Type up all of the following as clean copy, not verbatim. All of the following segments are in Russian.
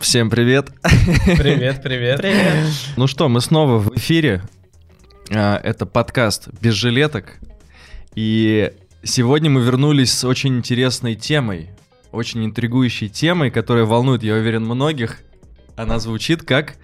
Всем привет. Привет, привет. Привет. Ну что, мы снова в эфире. Это подкаст «Без жилеток». И сегодня мы вернулись с очень интересной темой, очень интригующей темой, которая волнует, я уверен, многих. Она звучит как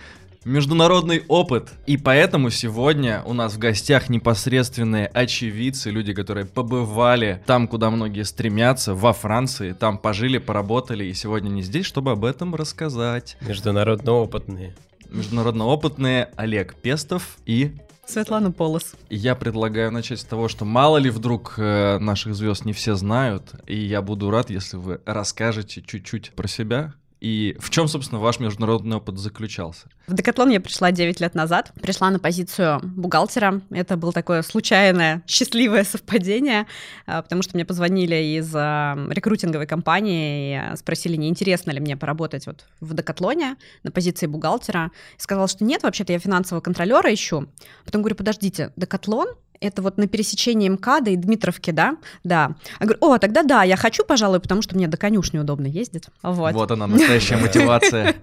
международный опыт. И поэтому сегодня у нас в гостях непосредственные очевидцы, люди, которые побывали там, куда многие стремятся, во Франции, там пожили, поработали, и сегодня они здесь, чтобы об этом рассказать. Международно опытные. Международно опытные Олег Пестов и Светлана Полоз. Я предлагаю начать с того, что мало ли вдруг наших звезд не все знают, и я буду рад, если вы расскажете чуть-чуть про себя. И в чем, собственно, ваш международный опыт заключался? В Декатлон я пришла 9 лет назад. Пришла на позицию бухгалтера. Это было такое случайное, счастливое совпадение, потому что мне позвонили из рекрутинговой компании и спросили, не интересно ли мне поработать вот в Декатлоне на позиции бухгалтера. Сказала, что нет, вообще-то я финансового контролера ищу. Потом говорю, подождите, Декатлон? Это вот на пересечении МКАДа и Дмитровки, да? Да. Я говорю, о, тогда да, я хочу, пожалуй, потому что мне до конюшни удобно ездить. Вот она, настоящая мотивация.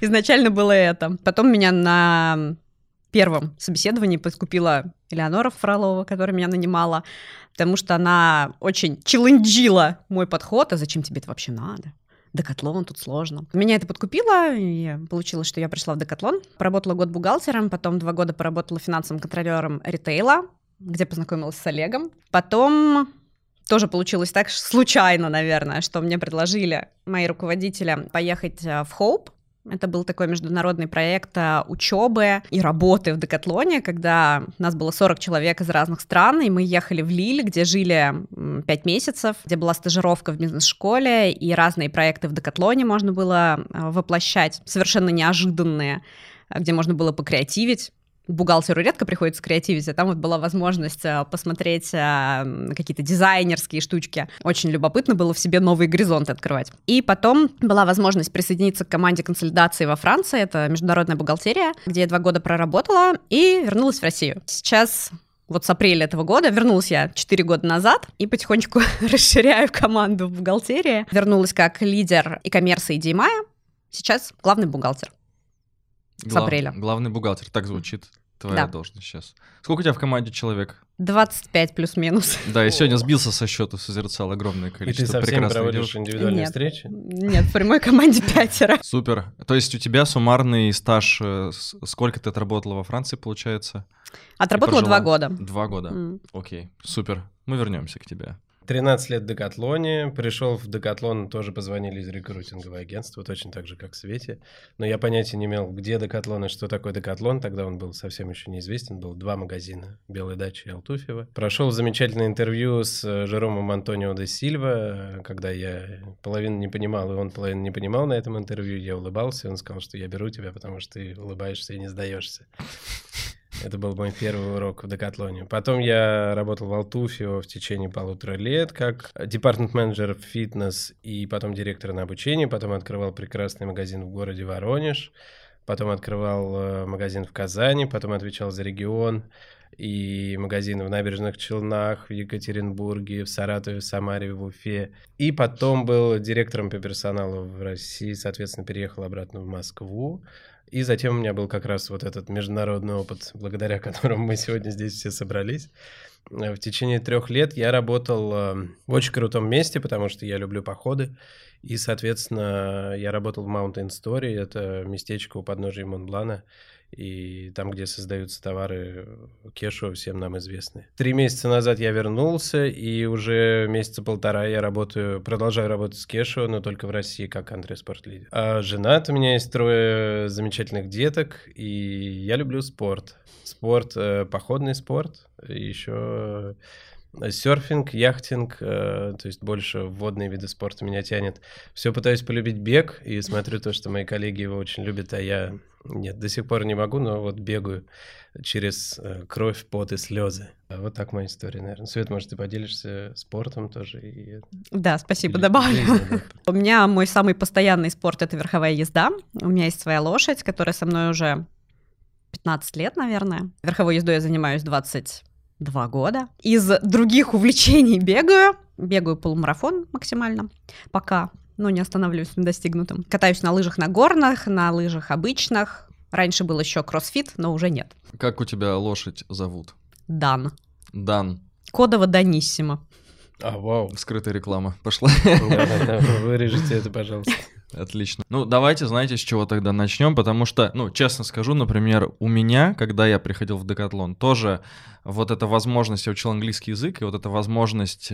Изначально было это. Потом меня на первом собеседовании подкупила Элеонора Фролова, которая меня нанимала, потому что она очень челленджила мой подход. А зачем тебе это вообще надо? Декатлон, тут сложно. Меня это подкупило, и получилось, что я пришла в Декатлон. Поработала год бухгалтером, потом 2 года поработала финансовым контролером ритейла, где познакомилась с Олегом. Потом тоже получилось так, случайно, наверное, что мне предложили мои руководители поехать в HOPE. Это был такой международный проект учебы и работы в Декатлоне, когда нас было 40 человек из разных стран, и мы ехали в Лилль, где жили 5 месяцев, где была стажировка в бизнес-школе, и разные проекты в Декатлоне можно было воплощать, совершенно неожиданные, где можно было покреативить. Бухгалтеру редко приходится креативить, а там вот была возможность посмотреть какие-то дизайнерские штучки. Очень любопытно было в себе новые горизонты открывать. И потом была возможность присоединиться к команде консолидации во Франции, это международная бухгалтерия, где я 2 года проработала и вернулась в Россию. Сейчас, вот с апреля этого года, вернулась я 4 года назад и потихонечку расширяю команду в бухгалтерии. Вернулась как лидер e-commerce и DMI, сейчас главный бухгалтер. С апреля. Главный бухгалтер, так звучит твоя должность сейчас. Сколько у тебя в команде человек? 25 плюс-минус. Да, и сегодня сбился со счета, созерцал огромное количество прекрасных девушек. И ты совсем проводишь индивидуальные встречи? Нет, в прямой команде 5. Супер. То есть у тебя суммарный стаж, сколько ты отработала во Франции, получается? Отработала 2 года. 2 года. Окей, супер. Мы вернемся к тебе. 13 лет в Декатлоне, пришел в Декатлон, тоже позвонили из рекрутингового агентства, точно так же, как Свете, но я понятия не имел, где Декатлон и что такое Декатлон, тогда он был совсем еще неизвестен, было 2 магазина, Белая дача и Алтуфьево. Прошел замечательное интервью с Жеромом Антонио де Сильва, когда я половину не понимал, и он половину не понимал на этом интервью, я улыбался, и он сказал, что я беру тебя, потому что ты улыбаешься и не сдаешься. Это был мой первый урок в Декатлоне. Потом я работал в Алтуфьево в течение 1,5 лет как департмент-менеджер фитнес и потом директор на обучении. Потом открывал прекрасный магазин в городе Воронеж. Потом открывал магазин в Казани. Потом отвечал за регион и магазины в Набережных Челнах, в Екатеринбурге, в Саратове, в Самаре, в Уфе. И потом был директором по персоналу в России. Соответственно, переехал обратно в Москву. И затем у меня был как раз вот этот международный опыт, благодаря которому мы сегодня здесь все собрались. В течение 3 лет я работал в очень крутом месте, потому что я люблю походы. И, соответственно, я работал в Mountain Store, это местечко у подножия Монблана, и там, где создаются товары Quechua, всем нам известны. 3 месяца назад я вернулся, и уже 1,5 месяца я продолжаю работать с Quechua, но только в России, как country-спорт-лидер. А женат, у меня есть 3 замечательных деток, и я люблю спорт. Спорт, походный спорт, еще серфинг, яхтинг, то есть больше водные виды спорта меня тянет. Все пытаюсь полюбить бег, и смотрю то, что мои коллеги его очень любят, а я нет, до сих пор не могу, но вот бегаю через кровь, пот и слезы. Вот так моя история, наверное. Свет, может, ты поделишься спортом тоже? И... Да, спасибо, добавлю. У меня мой самый постоянный спорт – это верховая езда. У меня есть своя лошадь, которая со мной уже 15 лет, наверное. Верховой ездой я занимаюсь 20 2 года. Из других увлечений бегаю. Бегаю полумарафон максимально. Пока, но не останавливаюсь на достигнутом. Катаюсь на лыжах на горных, на лыжах обычных. Раньше был еще кроссфит, но уже нет. Как у тебя лошадь зовут? Дан. Дан. Кодово Даниссимо. А, вау. Скрытая реклама пошла. Да, вырежите это, пожалуйста. Отлично. Ну, давайте, знаете, с чего тогда начнем, потому что, ну, честно скажу, например, у меня, когда я приходил в Декатлон, тоже вот эта возможность, я учил английский язык, и вот эта возможность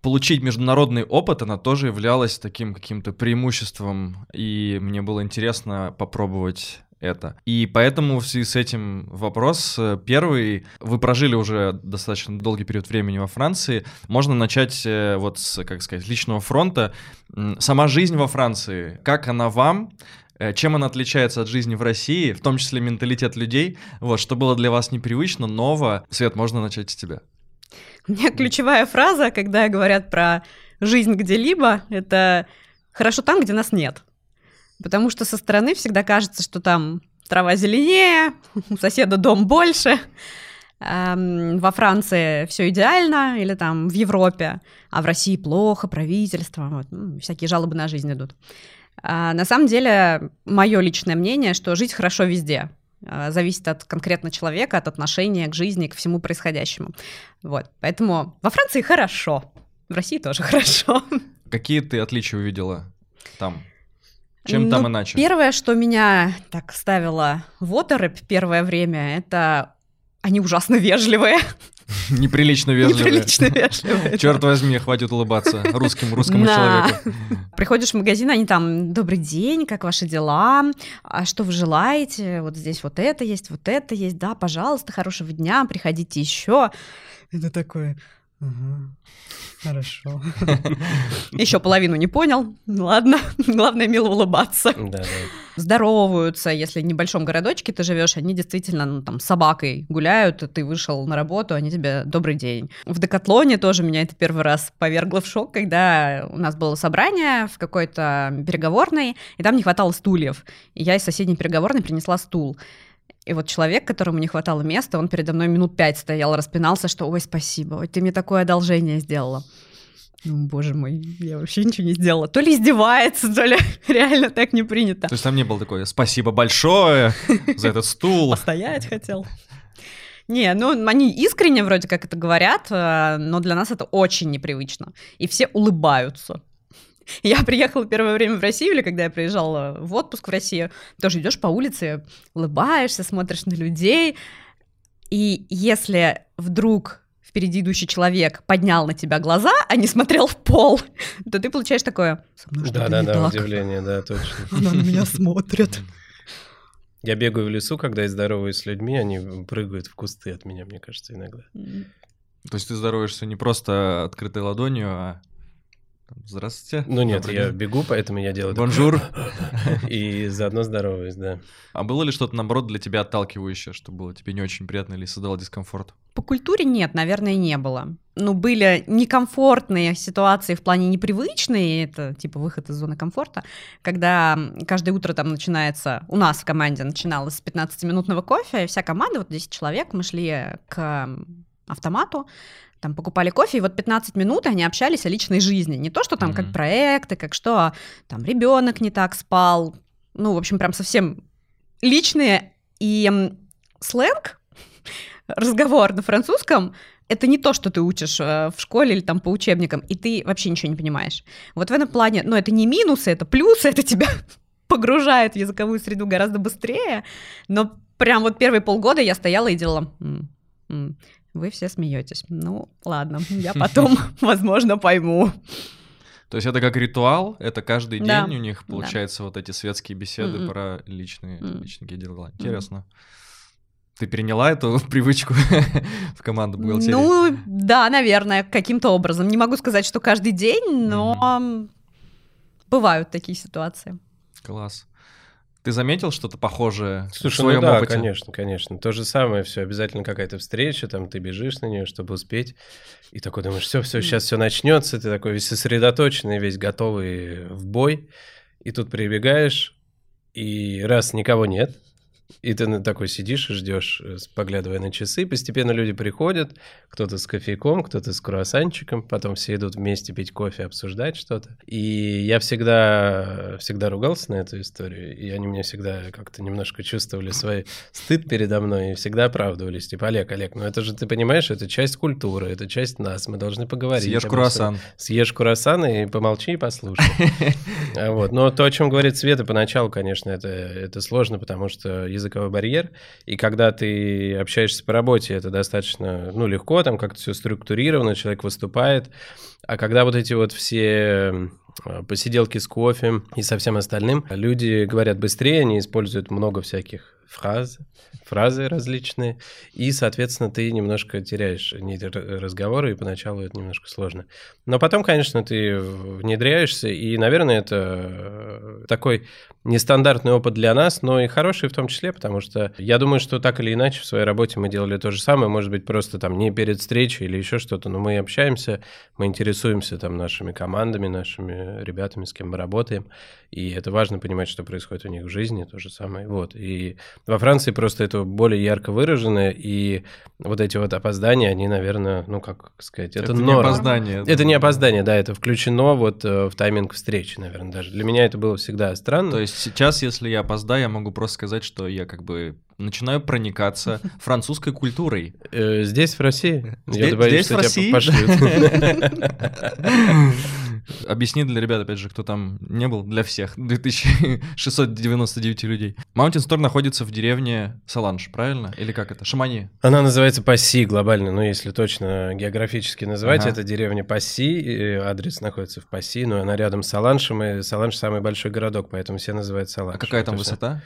получить международный опыт, она тоже являлась таким каким-то преимуществом, и мне было интересно попробовать это. И поэтому в связи с этим вопрос первый. Вы прожили уже достаточно долгий период времени во Франции. Можно начать вот с, как сказать, личного фронта. Сама жизнь во Франции, как она вам? Чем она отличается от жизни в России, в том числе менталитет людей? Вот, что было для вас непривычно, ново? Свет, можно начать с тебя. У меня ключевая фраза, когда говорят про жизнь где-либо, это «хорошо там, где нас нет». Потому что со стороны всегда кажется, что там трава зеленее, у соседа дом больше, во Франции все идеально, или там в Европе, а в России плохо, правительство, вот, ну, всякие жалобы на жизнь идут. На самом деле, мое личное мнение, что жить хорошо везде. Зависит от конкретно человека, от отношения к жизни, к всему происходящему. Вот, поэтому во Франции хорошо, в России тоже хорошо. Какие ты отличия увидела там? Чем там иначе? Первое, что меня так ставило в оторопь первое время, это они ужасно вежливые. Неприлично вежливые. Неприлично вежливые. Черт возьми, хватит улыбаться русскому человеку. Приходишь в магазин, они там: «Добрый день, как ваши дела? А что вы желаете? Вот здесь вот это есть, да, пожалуйста, хорошего дня, приходите еще». Это такое... Угу. Хорошо. Еще половину не понял. Ладно, главное мило улыбаться. Да, да. Здороваются, если в небольшом городочке ты живешь, они действительно, ну, там, с собакой гуляют, ты вышел на работу, они тебе «добрый день». В Декатлоне тоже меня это первый раз повергло в шок, когда у нас было собрание в какой-то переговорной, и там не хватало стульев. И я из соседней переговорной принесла стул. И вот человек, которому не хватало места, он передо мной 5 минут стоял, распинался, что «Ой, спасибо, ой, ты мне такое одолжение сделала». Ну, боже мой, я вообще ничего не сделала. То ли издевается, то ли реально так не принято. То есть там не было такое «Спасибо большое за этот стул». Постоять хотел. Не, ну они искренне вроде как это говорят, но для нас это очень непривычно. И все улыбаются. Я приехала первое время в Россию, или когда я приезжала в отпуск в Россию, тоже идешь по улице, улыбаешься, смотришь на людей, и если вдруг впереди идущий человек поднял на тебя глаза, а не смотрел в пол, то ты получаешь такое: «Со мной что-то не так». Да-да-да, удивление, да, точно. Она на меня смотрит. Я бегаю в лесу, когда я здороваюсь с людьми, они прыгают в кусты от меня, мне кажется, иногда. То есть ты здороваешься не просто открытой ладонью, а... Здравствуйте. Ну нет, я бегу, поэтому я делаю... Бонжур. И заодно здороваюсь, да. А было ли что-то, наоборот, для тебя отталкивающее, что было тебе не очень приятно или создало дискомфорт? По культуре нет, наверное, не было. Ну, были некомфортные ситуации в плане непривычные, это типа выход из зоны комфорта, когда каждое утро там начинается, у нас в команде начиналось с 15-минутного кофе, и вся команда, вот 10 человек, мы шли к автомату, там покупали кофе, и вот 15 минут они общались о личной жизни. Не то, что там как проекты, как что, там ребенок не так спал. Ну, в общем, прям совсем личные. И сленг, разговор на французском, это не то, что ты учишь в школе или там по учебникам, и ты вообще ничего не понимаешь. Вот в этом плане, ну, это не минусы, это плюсы, это тебя погружает в языковую среду гораздо быстрее. Но прям вот первые полгода я стояла и делала... Вы все смеетесь. Ну, ладно, я потом, возможно, пойму. То есть это как ритуал, это каждый день у них, получается, вот эти светские беседы про личные дела. Интересно. Ты переняла эту привычку в команду бухгалтерии? Ну, да, наверное, каким-то образом. Не могу сказать, что каждый день, но бывают такие ситуации. Класс. Ты заметил что-то похожее в своем опыте? Конечно, конечно. То же самое все. Обязательно какая-то встреча, там ты бежишь на нее, чтобы успеть. И такой думаешь, все, сейчас все начнется. Ты такой весь сосредоточенный, весь готовый в бой. И тут прибегаешь, и раз никого нет, И ты такой сидишь и ждешь, поглядывая на часы. Постепенно люди приходят, кто-то с кофейком, кто-то с круассанчиком, потом все идут вместе пить кофе, обсуждать что-то. И я всегда ругался на эту историю, и они меня всегда как-то немножко чувствовали свой стыд передо мной и всегда оправдывались. Типа, Олег, ну это же, ты понимаешь, это часть культуры, это часть нас, мы должны поговорить. Съешь круассан. Съешь круассан и помолчи, и послушай. Но то, о чем говорит Света поначалу, конечно, это сложно, потому что языковой барьер, и когда ты общаешься по работе, это достаточно, легко, там как-то все структурировано, человек выступает, а когда вот эти вот все посиделки с кофе и со всем остальным, люди говорят быстрее, они используют много всяких фразы различные, и, соответственно, ты немножко теряешь нить разговора, и поначалу это немножко сложно. Но потом, конечно, ты внедряешься, и, наверное, это такой нестандартный опыт для нас, но и хороший в том числе, потому что я думаю, что так или иначе в своей работе мы делали то же самое, может быть, просто там не перед встречей или еще что-то, но мы общаемся, мы интересуемся там нашими командами, нашими ребятами, с кем мы работаем, и это важно понимать, что происходит у них в жизни, то же самое. И во Франции просто это более ярко выражено, и вот эти вот опоздания, они, наверное, это не опоздание. Это не опоздание, да, это включено вот в тайминг встречи, наверное, даже. Для меня это было всегда странно. То есть сейчас, если я опоздаю, я могу просто сказать, что я начинаю проникаться французской культурой. Здесь, в России? Я боюсь, что тебя пошлют. Объясни для ребят, опять же, кто там не был, для всех, 2699 людей. Mountain Store находится в деревне Саланш, правильно? Или как это? Шамани? Она называется Пасси глобально, если точно географически называть, это деревня Пасси, адрес находится в Пасси, но она рядом с Саланшем, и Саланш самый большой городок, поэтому все называют Саланш. А какая там высота?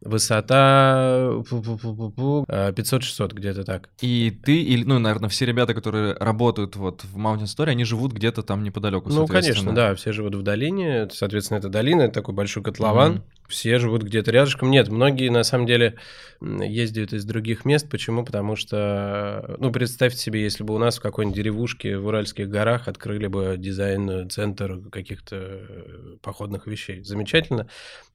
Высота 500-600, где-то так. И ты, наверное, все ребята, которые работают вот в Mountain Store, они живут где-то там неподалеку, соответственно. Конечно, да, все живут в долине, соответственно, это долина, это такой большой котлован, все живут где-то рядышком. Нет, многие, на самом деле, ездят из других мест. Почему? Потому что, представьте себе, если бы у нас в какой-нибудь деревушке в Уральских горах открыли бы дизайн-центр каких-то походных вещей. Замечательно,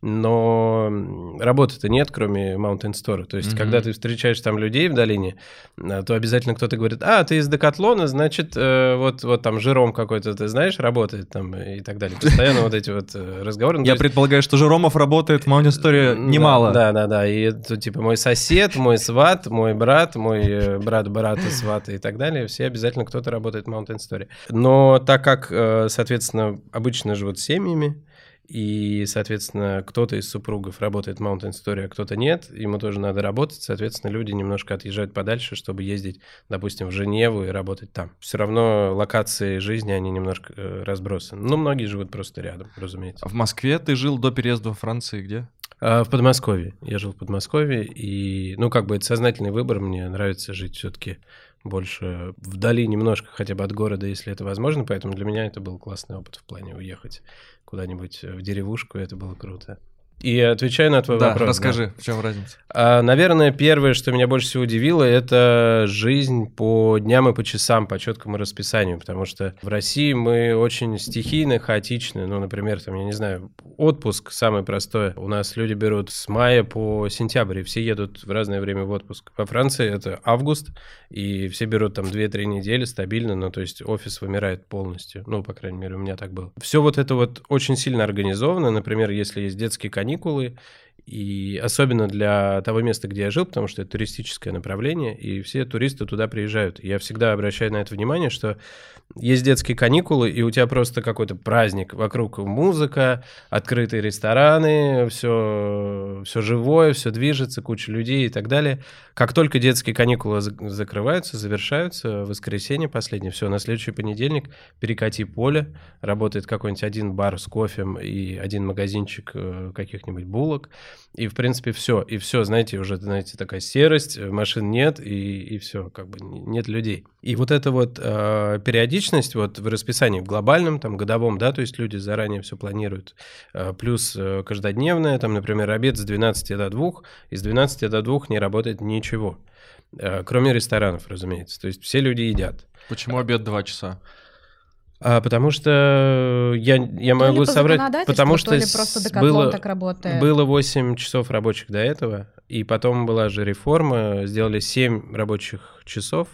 но работы-то нет, кроме Mountain Store. То есть, когда ты встречаешь там людей в долине, то обязательно кто-то говорит, ты из Декатлона, значит, вот там Жером какой-то, ты знаешь, работает там и так далее. Постоянно вот эти вот разговоры. Я предполагаю, что Жеромов работает в Mountain Store немало. Да. И это мой сосед, мой сват, мой брат брата свата и так далее. Все обязательно кто-то работает в Mountain Store. Но так как, соответственно, обычно живут семьями, и, соответственно, кто-то из супругов работает в Mountain Store, а кто-то нет, ему тоже надо работать, соответственно, люди немножко отъезжают подальше, чтобы ездить, допустим, в Женеву и работать там. Все равно локации жизни, они немножко разбросаны. Многие живут просто рядом, разумеется. А в Москве ты жил до переезда во Франции где? В Подмосковье. Я жил в Подмосковье, и, это сознательный выбор, мне нравится жить все-таки больше вдали немножко хотя бы от города, если это возможно, поэтому для меня это был классный опыт в плане уехать куда-нибудь в деревушку, это было круто. И отвечаю на твой вопрос. Расскажи, в чем разница? Наверное, первое, что меня больше всего удивило, это жизнь по дням и по часам, по четкому расписанию, потому что в России мы очень стихийны, хаотичны, например, там, я не знаю, отпуск самое простое. У нас люди берут с мая по сентябрь, и все едут в разное время в отпуск. Во Франции это август, и все берут там 2-3 недели стабильно, то есть офис вымирает полностью, по крайней мере, у меня так было. Все вот это вот очень сильно организовано, например, если есть детские каникулы, и особенно для того места, где я жил, потому что это туристическое направление, и все туристы туда приезжают. Я всегда обращаю на это внимание, что есть детские каникулы, и у тебя просто какой-то праздник. Вокруг музыка, открытые рестораны, все живое, все движется, куча людей и так далее. Как только детские каникулы закрываются, завершаются, воскресенье последнее, все, на следующий понедельник перекати поле, работает какой-нибудь один бар с кофе и один магазинчик каких-нибудь булок. И, в принципе, все. И все, уже такая серость, машин нет, и все, нет людей. И вот эта вот периодичность в расписании, в глобальном, годовом, то есть люди заранее все планируют, плюс каждодневное, например, обед с 12 до 2, и с 12 до 2 не работает ничего, кроме ресторанов, разумеется. То есть все люди едят. Почему обед 2 часа? Потому что я могу соврать, потому что было 8 часов рабочих до этого, и потом была же реформа, сделали 7 рабочих часов,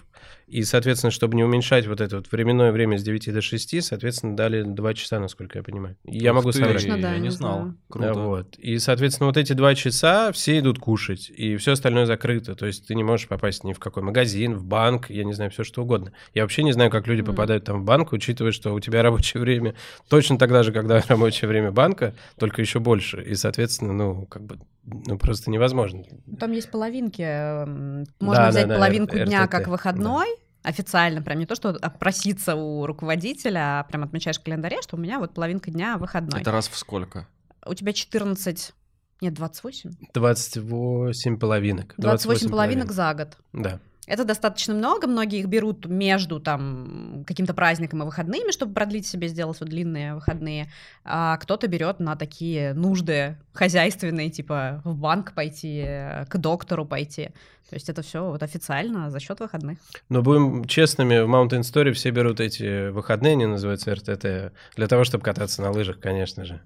и, соответственно, чтобы не уменьшать вот это вот временное время с 9 до 6, соответственно, дали 2 часа, насколько я понимаю. Я могу соврать. Да, я не знал. Круто. Вот. И, соответственно, вот эти 2 часа все идут кушать, и все остальное закрыто. То есть ты не можешь попасть ни в какой магазин, в банк, я не знаю, все что угодно. Я вообще не знаю, как люди попадают там в банк, учитывая, что у тебя рабочее время точно тогда же, когда рабочее время банка, только еще больше. И, соответственно, ну, как бы, ну, просто невозможно. Там есть половинки. Можно взять половинку дня как выходной. Да. Официально, прям не то, что отпроситься у руководителя, а прям отмечаешь в календаре, что у меня вот половинка дня выходной. Это раз в сколько? У тебя 14... Нет, 28? 28 половинок. 28 половинок за год. Да. Это достаточно много, многие их берут между там каким-то праздником и выходными, чтобы продлить себе, сделать вот длинные выходные, а кто-то берет на такие нужды хозяйственные, типа в банк пойти, к доктору пойти, то есть это все вот официально за счет выходных. Но будем честными, в Mountain Store все берут эти выходные, они называются РТТ, для того, чтобы кататься на лыжах, конечно же.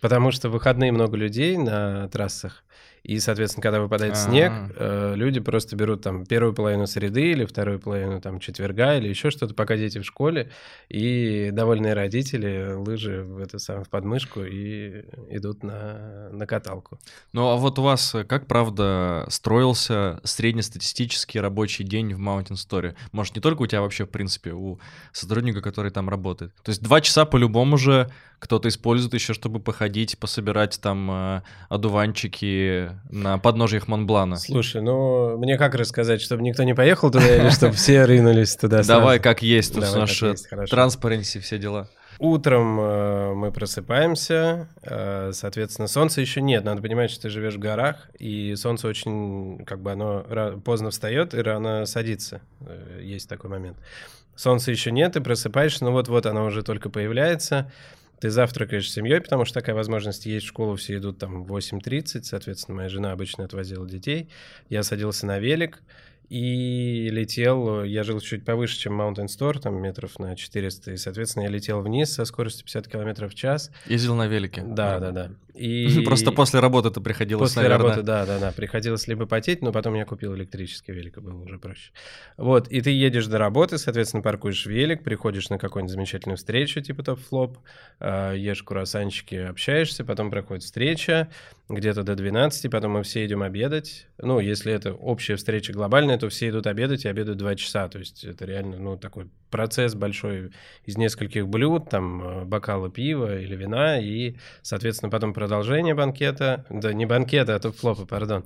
Потому что в выходные много людей на трассах, и, соответственно, когда выпадает снег, люди просто берут там первую половину среды или вторую половину там четверга или еще что-то, пока дети в школе, и довольные родители лыжи в подмышку и идут на каталку. Ну, а вот у вас как, правда, строился среднестатистический рабочий день в Mountain Store? Может, не только у тебя вообще, в принципе, у сотрудника, который там работает? То есть 2 часа по-любому же кто-то использует еще, чтобы походить, пособирать там одуванчики на подножьях Монблана. Слушай, ну мне как рассказать, чтобы никто не поехал туда или чтобы все ринулись туда? Давай как есть, тут наши транспаренси, все дела. Утром мы просыпаемся, соответственно, солнца еще нет. Надо понимать, что ты живешь в горах, и солнце очень, как бы, оно поздно встает и рано садится. Есть такой момент. Солнца еще нет, ты просыпаешься, но вот-вот оно уже только появляется. Ты завтракаешь с семьей, потому что такая возможность есть. В школу все идут там в 8:30, соответственно, моя жена обычно отвозила детей. Я садился на велик и летел. Я жил чуть повыше, чем Mountain Store, там метров на 400, и, соответственно, я летел вниз со скоростью 50 км в час. Ездил на велике? Да. И... Просто после работы-то приходилось, приходилось либо потеть, но потом я купил электрический велик, и было уже проще. Вот, и ты едешь до работы, соответственно, паркуешь велик, приходишь на какую-нибудь замечательную встречу, типа топ-флоп, ешь круассанчики, общаешься, потом проходит встреча, где-то до 12, потом мы все идем обедать. Ну, если это общая встреча глобальная, то все идут обедать, и обедают 2 часа, то есть это реально, ну, такой процесс большой из нескольких блюд, там, бокалы пива или вина, и, соответственно, потом продолжение банкета, да не банкета, а топ-флопа, пардон.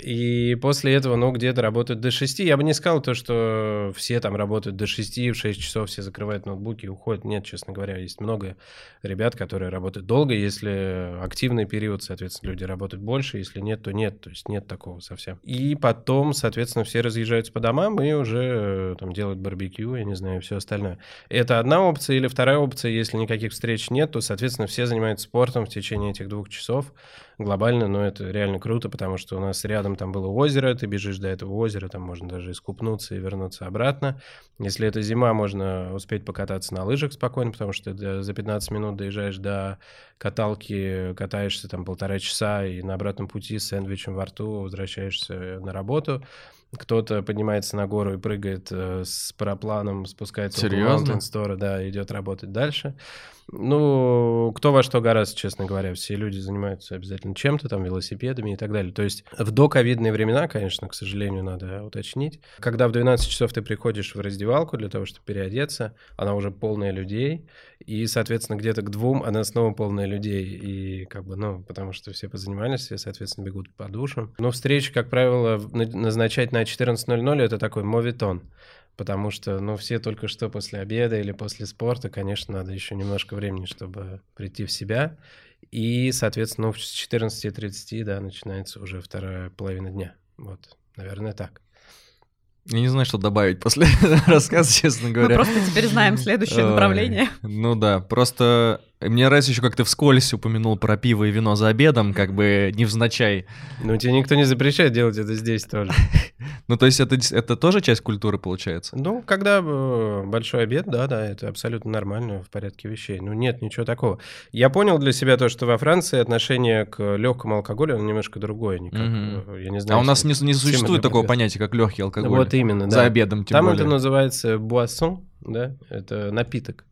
И после этого, ну, где-то работают до 6. Я бы не сказал то, что все там работают до 6, в 6 часов все закрывают ноутбуки и уходят. Нет, честно говоря, есть много ребят, которые работают долго. Если активный период, соответственно, люди работают больше, если нет, то нет. То есть нет такого совсем. И потом, соответственно, все разъезжаются по домам и уже там делают барбекю, я не знаю, все остальное. Это одна опция. Или вторая опция, если никаких встреч нет, то, соответственно, все занимаются спортом в течение этих 2 часов глобально, но это реально круто, потому что у нас рядом там было озеро, ты бежишь до этого озера, там можно даже искупнуться и вернуться обратно. Если это зима, можно успеть покататься на лыжах спокойно, потому что ты за 15 минут доезжаешь до каталки, катаешься там 1,5 часа и на обратном пути с сэндвичем во рту возвращаешься на работу. Кто-то поднимается на гору и прыгает с парапланом, спускается в Mountain Store, да, идет работать дальше. Ну, кто во что гораздо, честно говоря, все люди занимаются обязательно чем-то, там, велосипедами и так далее. То есть в доковидные времена, конечно, к сожалению, надо уточнить, когда в 12 часов ты приходишь в раздевалку для того, чтобы переодеться, она уже полная людей, и, соответственно, где-то к 2 она снова полная людей, и как бы, ну, потому что все позанимались, все, соответственно, бегут по душам. Но встречи, как правило, назначать на 14:00 это такой моветон. Потому что, ну, все только что после обеда или после спорта, конечно, надо еще немножко времени, чтобы прийти в себя. И, соответственно, с 14:30, да, начинается уже вторая половина дня. Вот, наверное, так. Я не знаю, что добавить после рассказа, честно говоря. Мы просто теперь знаем следующее направление. Ну да, просто Мне нравится еще, как ты вскользь упомянул про пиво и вино за обедом, как бы невзначай. Ну, тебе никто не запрещает делать это здесь тоже. Ну, то есть это тоже часть культуры получается? Ну, когда большой обед, да, это абсолютно нормально, в порядке вещей. Ну, нет ничего такого. Я понял для себя то, что во Франции отношение к легкому алкоголю немножко другое. Я не знаю, а у нас не существует такого понятия, как легкий алкоголь. Вот именно, да. За обедом, тем более. Там это называется «буассон», да, это напиток.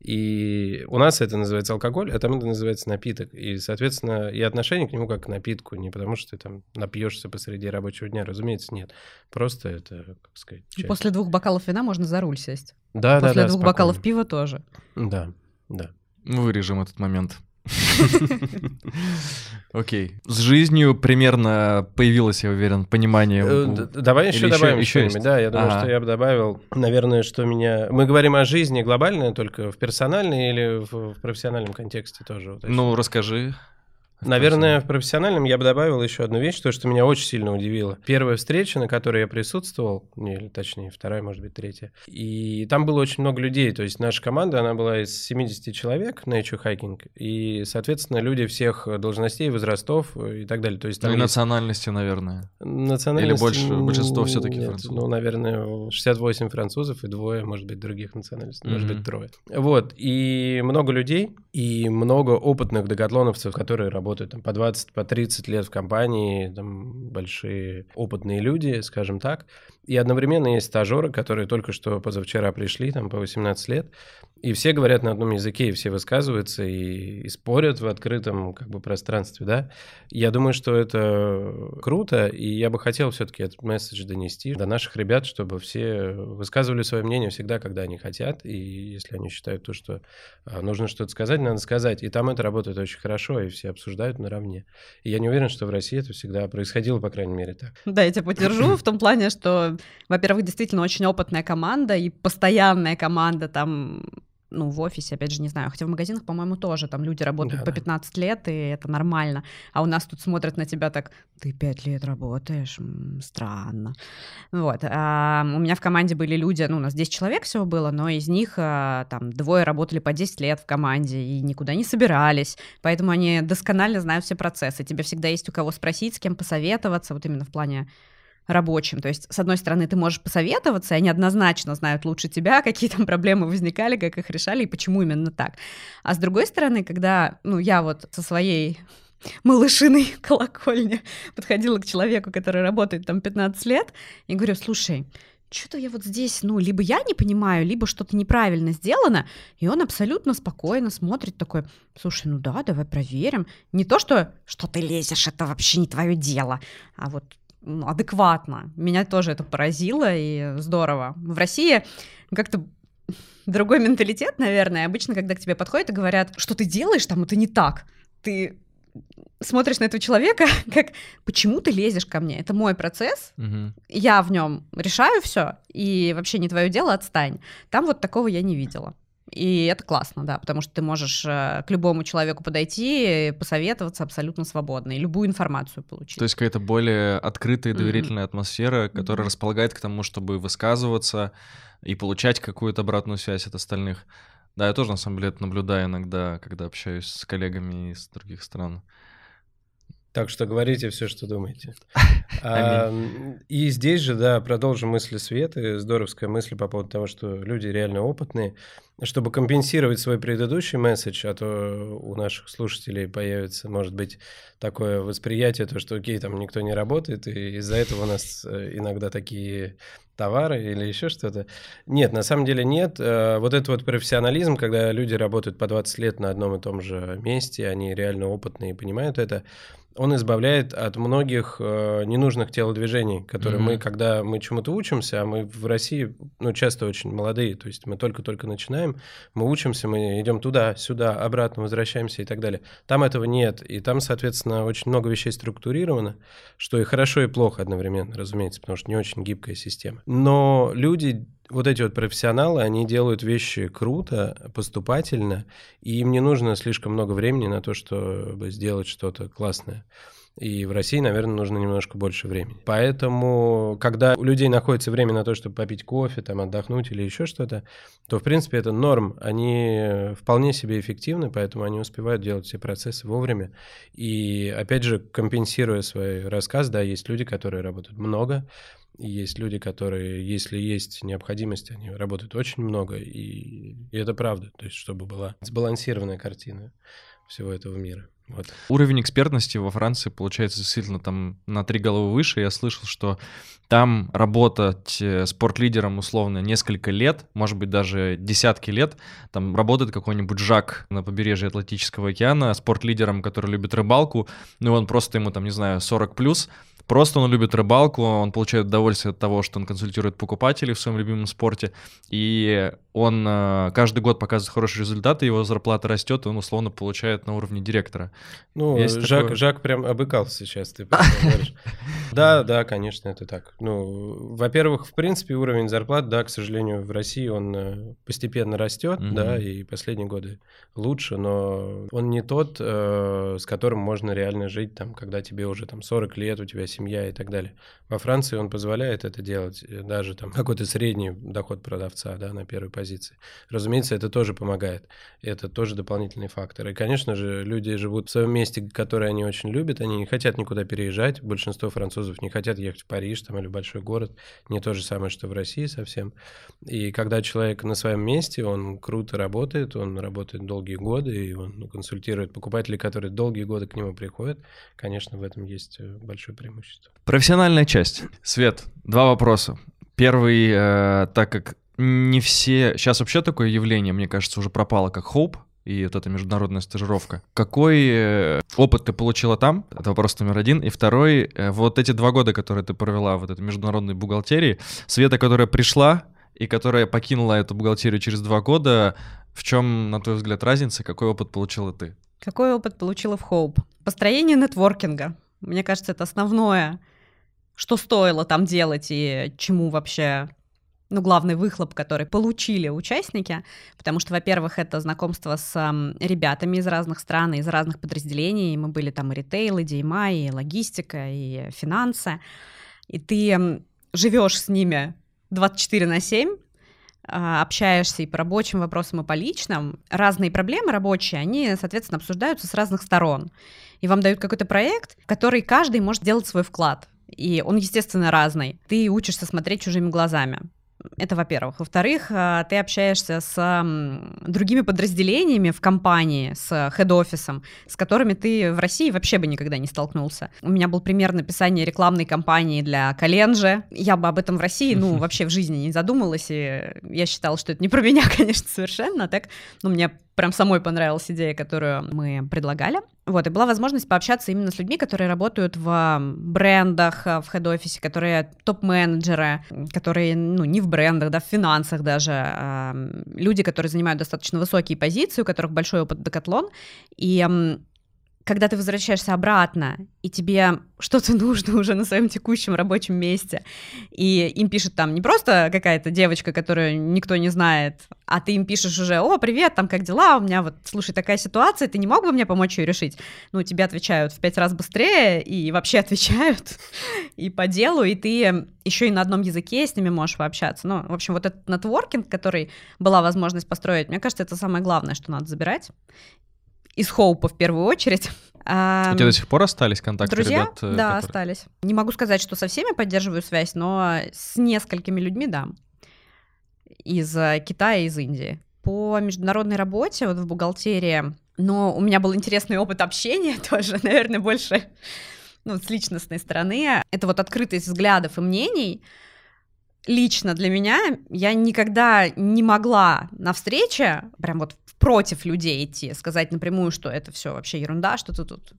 И у нас это называется алкоголь, а там это называется напиток. И, соответственно, и отношение к нему как к напитку, не потому что ты там напьешься посреди рабочего дня, разумеется, нет. Просто это, как сказать... Часть. После 2 бокалов вина можно за руль сесть. Да, после да, да. После 2 спокойно. Бокалов пива тоже. Да, да. Вырежем этот момент. Окей. С жизнью примерно появилось, я уверен, понимание. Давай еще добавим что-нибудь. Да, я думаю, что я бы добавил, наверное, что меня... Мы говорим о жизни глобально, только в персональной или в профессиональном контексте тоже? Ну, расскажи. Наверное, в профессиональном я бы добавил еще одну вещь, то, что меня очень сильно удивило. Первая встреча, на которой я присутствовал, или точнее, вторая, может быть, третья, и там было очень много людей, то есть наша команда, она была из 70 человек, Nature Hiking, и, соответственно, люди всех должностей, возрастов и так далее. То есть, там или есть... национальности, наверное. Национальности... Или большинство все-таки французов. Ну, наверное, 68 французов и 2, может быть, других национальностей, может быть, 3. Вот, и много людей, и много опытных декатлоновцев, которые работают там, по 20-30 лет в компании, там, большие опытные люди, скажем так. И одновременно есть стажеры, которые только что позавчера пришли, там, по 18 лет, и все говорят на одном языке, и все высказываются, и спорят в открытом, как бы, пространстве, да. Я думаю, что это круто, и я бы хотел все-таки этот месседж донести до наших ребят, чтобы все высказывали свое мнение всегда, когда они хотят, и если они считают то, что нужно что-то сказать, надо сказать. И там это работает очень хорошо, и все обсуждают наравне. И я не уверен, что в России это всегда происходило, по крайней мере, так. Да, я тебя поддержу в том плане, что во-первых, действительно очень опытная команда и постоянная команда там, ну, в офисе, опять же, не знаю, хотя в магазинах, по-моему, тоже там люди работают по 15 лет, и это нормально. А у нас тут смотрят на тебя так, ты 5 лет работаешь, странно. Вот. А у меня в команде были люди, ну, у нас 10 человек всего было, но из них там 2 работали по 10 лет в команде и никуда не собирались, поэтому они досконально знают все процессы. Тебе всегда есть у кого спросить, с кем посоветоваться, вот именно в плане рабочим. То есть, с одной стороны, ты можешь посоветоваться, и они однозначно знают лучше тебя, какие там проблемы возникали, как их решали и почему именно так. А с другой стороны, когда, ну, я вот со своей малышиной колокольни подходила к человеку, который работает там 15 лет, и говорю, слушай, что-то я вот здесь, ну, либо я не понимаю, либо что-то неправильно сделано, и он абсолютно спокойно смотрит такой, слушай, ну да, давай проверим. Не то, что ты лезешь, это вообще не твое дело, а вот адекватно. Меня тоже это поразило, и здорово. В России как-то другой менталитет, наверное. Обычно, когда к тебе подходят и говорят, что ты делаешь там, это не так. Ты смотришь на этого человека, как, почему ты лезешь ко мне? Это мой процесс, я в нем решаю все, и вообще не твое дело, отстань. Там вот такого я не видела. И это классно, да, потому что ты можешь к любому человеку подойти и посоветоваться абсолютно свободно, и любую информацию получить. То есть какая-то более открытая и доверительная атмосфера, которая располагает к тому, чтобы высказываться и получать какую-то обратную связь от остальных. Да, я тоже, на самом деле, это наблюдаю иногда, когда общаюсь с коллегами из других стран. Так что говорите все, что думаете. И здесь же, да, продолжим мысли Светы, здоровская мысль по поводу того, что люди реально опытные. Чтобы компенсировать свой предыдущий месседж, а то у наших слушателей появится, может быть, такое восприятие, то, что окей, там никто не работает, и из-за этого у нас иногда такие товары или еще что-то. Нет, на самом деле нет. Вот это вот профессионализм, когда люди работают по 20 лет на одном и том же месте, они реально опытные и понимают это, он избавляет от многих ненужных телодвижений, которые мы, когда мы чему-то учимся, а мы в России, ну, часто очень молодые, то есть мы только-только начинаем, мы учимся, мы идем туда, сюда, обратно, возвращаемся и так далее. Там этого нет, и там, соответственно, очень много вещей структурировано, что и хорошо, и плохо одновременно, разумеется, потому что не очень гибкая система. Но люди... Вот эти вот профессионалы, они делают вещи круто, поступательно, и им не нужно слишком много времени на то, чтобы сделать что-то классное. И в России, наверное, нужно немножко больше времени. Поэтому, когда у людей находится время на то, чтобы попить кофе, там, отдохнуть или еще что-то, то, в принципе, это норм. Они вполне себе эффективны, поэтому они успевают делать все процессы вовремя. И, опять же, компенсируя свой рассказ, да, есть люди, которые работают много, есть люди, которые, если есть необходимость, они работают очень много, и это правда, то есть чтобы была сбалансированная картина всего этого мира. Вот. Уровень экспертности во Франции получается действительно там на 3 головы выше. Я слышал, что там работать спортлидером условно несколько лет, может быть даже десятки лет. Там работает какой-нибудь Жак на побережье Атлантического океана спортлидером, который любит рыбалку. Ну он просто ему там, не знаю, 40+. Просто он любит рыбалку, он получает удовольствие от того, что он консультирует покупателей в своем любимом спорте, и он каждый год показывает хорошие результаты, его зарплата растет, и он условно получает на уровне директора. Ну, Жак прям обыкал сейчас, ты понимаешь. Да, конечно, это так. Ну, во-первых, в принципе, уровень зарплат, да, к сожалению, в России он постепенно растет, да, и последние годы лучше, но он не тот, с которым можно реально жить, там, когда тебе уже там 40 лет, у тебя семья и так далее. Во Франции он позволяет это делать, даже там какой-то средний доход продавца, да, на первой позиции. Разумеется, это тоже помогает. Это тоже дополнительный фактор. И, конечно же, люди живут в своем месте, которое они очень любят, они не хотят никуда переезжать. Большинство французов не хотят ехать в Париж там, или большой город. Не то же самое, что в России совсем. И когда человек на своем месте, он круто работает, он работает долгие годы, и он консультирует покупателей, которые долгие годы к нему приходят. Конечно, в этом есть большой преимущество. Профессиональная часть. Свет, 2 вопроса. Первый, так как не все... Сейчас вообще такое явление, мне кажется, уже пропало, как HOPE и вот эта международная стажировка. Какой опыт ты получила там? Это вопрос номер 1. И второй, вот эти 2 года, которые ты провела в вот этой международной бухгалтерии, Света, которая пришла и которая покинула эту бухгалтерию через 2 года, в чем, на твой взгляд, разница? Какой опыт получила ты? Какой опыт получила в HOPE? Построение нетворкинга. Мне кажется, это основное, что стоило там делать и чему вообще, ну, главный выхлоп, который получили участники, потому что, во-первых, это знакомство с ребятами из разных стран, из разных подразделений, мы были там и ритейл, и DMI, и логистика, и финансы, и ты живешь с ними 24/7, общаешься и по рабочим вопросам, и по личным. Разные проблемы рабочие, они, соответственно, обсуждаются с разных сторон. И вам дают какой-то проект, в который каждый может делать свой вклад. И он, естественно, разный. Ты учишься смотреть чужими глазами. Это, во-первых. Во-вторых, ты общаешься с другими подразделениями в компании, с хед-офисом, с которыми ты в России вообще бы никогда не столкнулся. У меня был пример написания рекламной кампании для Каленже. Я бы об этом в России, ну, вообще в жизни не задумалась, и я считала, что это не про меня, конечно, совершенно, а так, ну, мне прям самой понравилась идея, которую мы предлагали. Вот, и была возможность пообщаться именно с людьми, которые работают в брендах, в хед-офисе, которые топ-менеджеры, которые, ну, не в брендах, да, в финансах даже. Люди, которые занимают достаточно высокие позиции, у которых большой опыт Декатлон. И когда ты возвращаешься обратно, и тебе что-то нужно уже на своем текущем рабочем месте, и им пишет там не просто какая-то девочка, которую никто не знает, а ты им пишешь уже: «О, привет, там как дела? У меня вот, слушай, такая ситуация, ты не мог бы мне помочь ее решить?» Ну, тебе отвечают в 5 раз быстрее, и вообще отвечают и по делу, и ты еще и на одном языке с ними можешь пообщаться. Ну, в общем, вот этот нетворкинг, который была возможность построить, мне кажется, это самое главное, что надо забирать из HOPE в первую очередь. У тебя до сих пор остались контакты, друзья, ребят? Друзья, да, остались. Не могу сказать, что со всеми поддерживаю связь, но с несколькими людьми, да. Из Китая, из Индии. По международной работе, вот в бухгалтерии, но у меня был интересный опыт общения тоже, наверное, больше, ну, с личностной стороны. Это вот открытость взглядов и мнений. Лично для меня я никогда не могла на встрече прям вот против людей идти, сказать напрямую, что это все вообще ерунда, что ты тут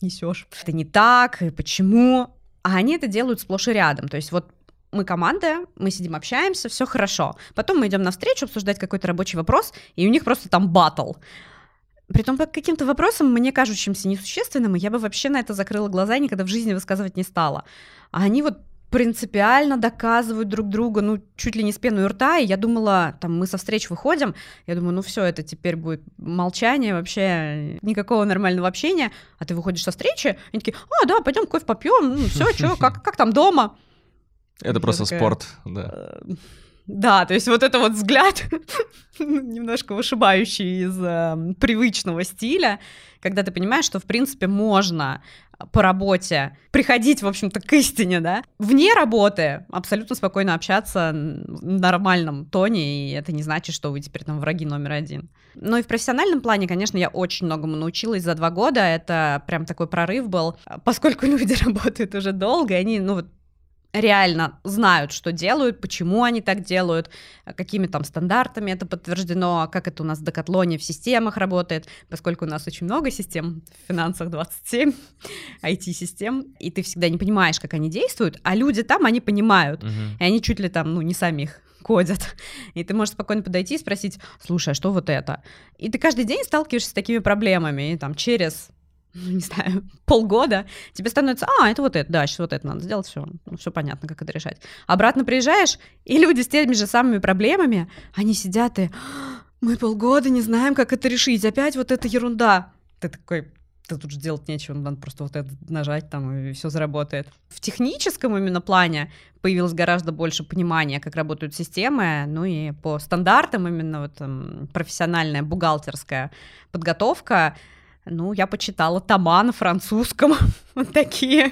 несешь, это не так, и почему. А они это делают сплошь и рядом. То есть вот мы команда, мы сидим, общаемся, все хорошо. Потом мы идем на встречу обсуждать какой-то рабочий вопрос, и у них просто там батл. Притом по каким-то вопросам, мне кажущимся несущественным, я бы вообще на это закрыла глаза и никогда в жизни высказывать не стала. А они вот принципиально доказывают друг друга, ну, чуть ли не с пеной у рта, и я думала, там, мы со встреч выходим, я думаю, ну, все, это теперь будет молчание, вообще никакого нормального общения, а ты выходишь со встречи, они такие, а, да, пойдем кофе попьем, ну, все, что, как там дома? Это просто спорт, да. Да, то есть вот это вот взгляд, немножко вышибающий из привычного стиля, когда ты понимаешь, что, в принципе, можно по работе приходить, в общем-то, к истине, да, вне работы абсолютно спокойно общаться в нормальном тоне, и это не значит, что вы теперь там враги номер один. Но и в профессиональном плане, конечно, я очень многому научилась за 2 года, это прям такой прорыв был, поскольку люди работают уже долго, и они, ну вот, реально знают, что делают, почему они так делают, какими там стандартами это подтверждено, как это у нас в Декатлоне в системах работает, поскольку у нас очень много систем, в финансах 27, IT-систем, и ты всегда не понимаешь, как они действуют, а люди там, они понимают, и они чуть ли там, ну, не сами их кодят, и ты можешь спокойно подойти и спросить, слушай, а что вот это? И ты каждый день сталкиваешься с такими проблемами, и там через... не знаю, полгода, тебе становится, а, это вот это, да, сейчас вот это надо сделать, все, ну, все понятно, как это решать. Обратно приезжаешь, и люди с теми же самыми проблемами, они сидят и, мы полгода не знаем, как это решить, опять вот эта ерунда. Ты такой, да тут же делать нечего, надо просто вот это нажать там, и все заработает. В техническом именно плане появилось гораздо больше понимания, как работают системы, ну и по стандартам именно вот, там, профессиональная бухгалтерская подготовка. Ну, я почитала тома на французском, вот такие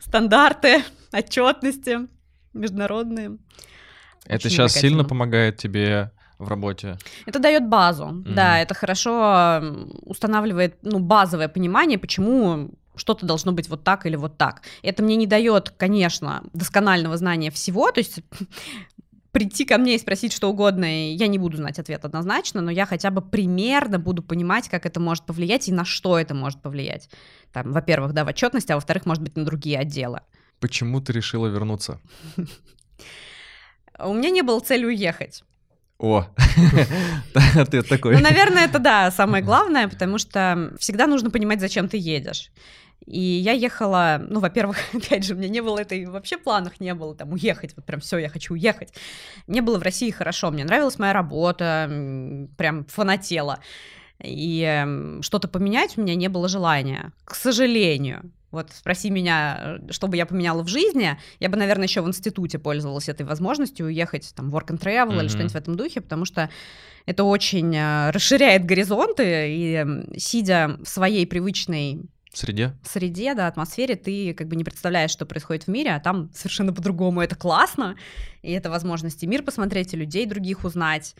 стандарты отчетности международные. Это сейчас сильно помогает тебе в работе? Это дает базу, да, это хорошо устанавливает, ну, базовое понимание, почему что-то должно быть вот так или вот так. Это мне не дает, конечно, досконального знания всего, то есть... прийти ко мне и спросить что угодно, и я не буду знать ответ однозначно, но я хотя бы примерно буду понимать, как это может повлиять и на что это может повлиять. Там, во-первых, да, в отчетность, а во-вторых, может быть, на другие отделы. Почему ты решила вернуться? У меня не было цели уехать. О, ответ такой. Ну, наверное, это, да, самое главное, потому что всегда нужно понимать, зачем ты едешь. И я ехала, ну, во-первых, опять же, у меня не было этой, вообще планах не было, там, уехать, вот прям все, я хочу уехать. Мне было в России хорошо, мне нравилась моя работа, прям фанатела. И что-то поменять у меня не было желания, к сожалению. Вот спроси меня, что бы я поменяла в жизни, я бы, наверное, еще в институте пользовалась этой возможностью уехать, там, work and travel или что-нибудь в этом духе, потому что это очень расширяет горизонты, и сидя в своей привычной... среде, да, атмосфере, ты как бы не представляешь, что происходит в мире, а там совершенно по-другому, это классно, и это возможность и мир посмотреть, и людей других узнать,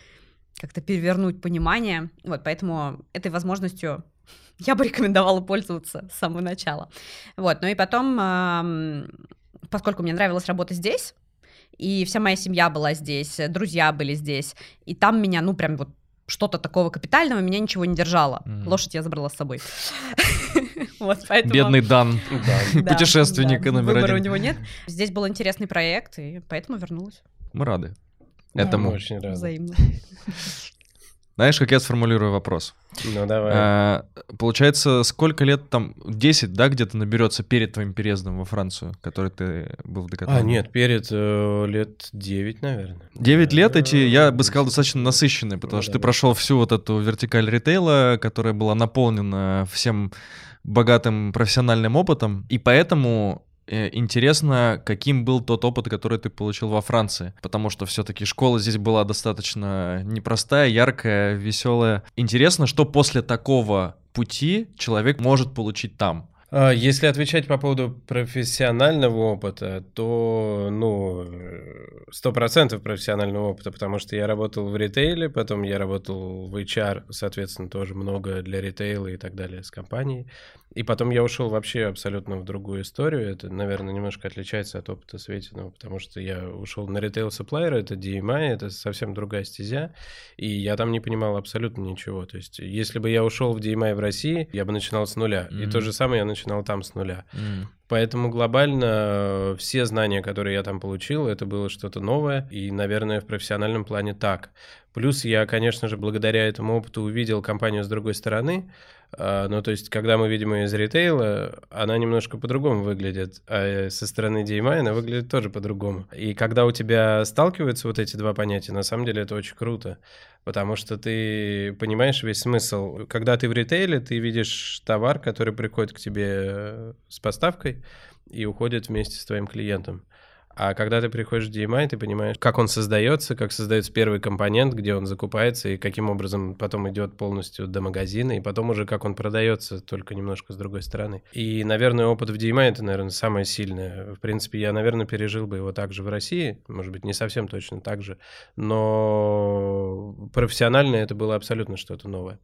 как-то перевернуть понимание, вот, поэтому этой возможностью я бы рекомендовала пользоваться с самого начала, вот, ну и потом, поскольку мне нравилась работа здесь, и вся моя семья была здесь, друзья были здесь, и там меня, ну, прям вот что-то такого капитального, меня ничего не держало. Лошадь я забрала с собой. Вот, поэтому... Бедный Дан. Да, путешественник, да, номер 1. Выбора у него нет. Здесь был интересный проект, и поэтому вернулась. Мы рады этому. Мы очень рады. Взаимно. Знаешь, как я сформулирую вопрос? Ну, давай. Получается, сколько лет там, 10, да, где-то наберется перед твоим переездом во Францию, который ты был в Декатлоне? А, нет, перед лет 9, наверное. 9 лет эти, я бы сказал, достаточно насыщенные, потому что ты прошел всю вот эту вертикаль ритейла, которая была наполнена всем богатым профессиональным опытом, и поэтому... Интересно, каким был тот опыт, который ты получил во Франции, потому что все-таки школа здесь была достаточно непростая, яркая, веселая. Интересно, что после такого пути человек может получить там? Если отвечать по поводу профессионального опыта, то, ну, 100% профессионального опыта, потому что я работал в ритейле, потом я работал в HR, соответственно, тоже много для ритейла и так далее с компанией, и потом я ушел вообще абсолютно в другую историю, это, наверное, немножко отличается от опыта Светиного, потому что я ушел на ритейл-сапплайер, это DMI, это совсем другая стезя, и я там не понимал абсолютно ничего, то есть если бы я ушел в DMI в России, я бы начинал с нуля, и то же самое я начинал там с нуля. Поэтому глобально все знания, которые я там получил, это было что-то новое. И, наверное, в профессиональном плане так. Плюс я, конечно же, благодаря этому опыту увидел компанию с другой стороны. Ну, то есть, когда мы видим ее из ритейла, она немножко по-другому выглядит. А со стороны DMI она выглядит тоже по-другому. И когда у тебя сталкиваются вот эти два понятия, на самом деле это очень круто. Потому что ты понимаешь весь смысл. Когда ты в ритейле, ты видишь товар, который приходит к тебе с поставкой и уходит вместе с твоим клиентом. А когда ты приходишь в DMI, ты понимаешь, как он создается, как создается первый компонент, где он закупается, и каким образом потом идет полностью до магазина, и потом уже как он продается, только немножко с другой стороны. И, наверное, опыт в DMI — это, наверное, самое сильное. В принципе, я, наверное, пережил бы его также в России, может быть, не совсем точно так же, но профессионально это было абсолютно что-то новое.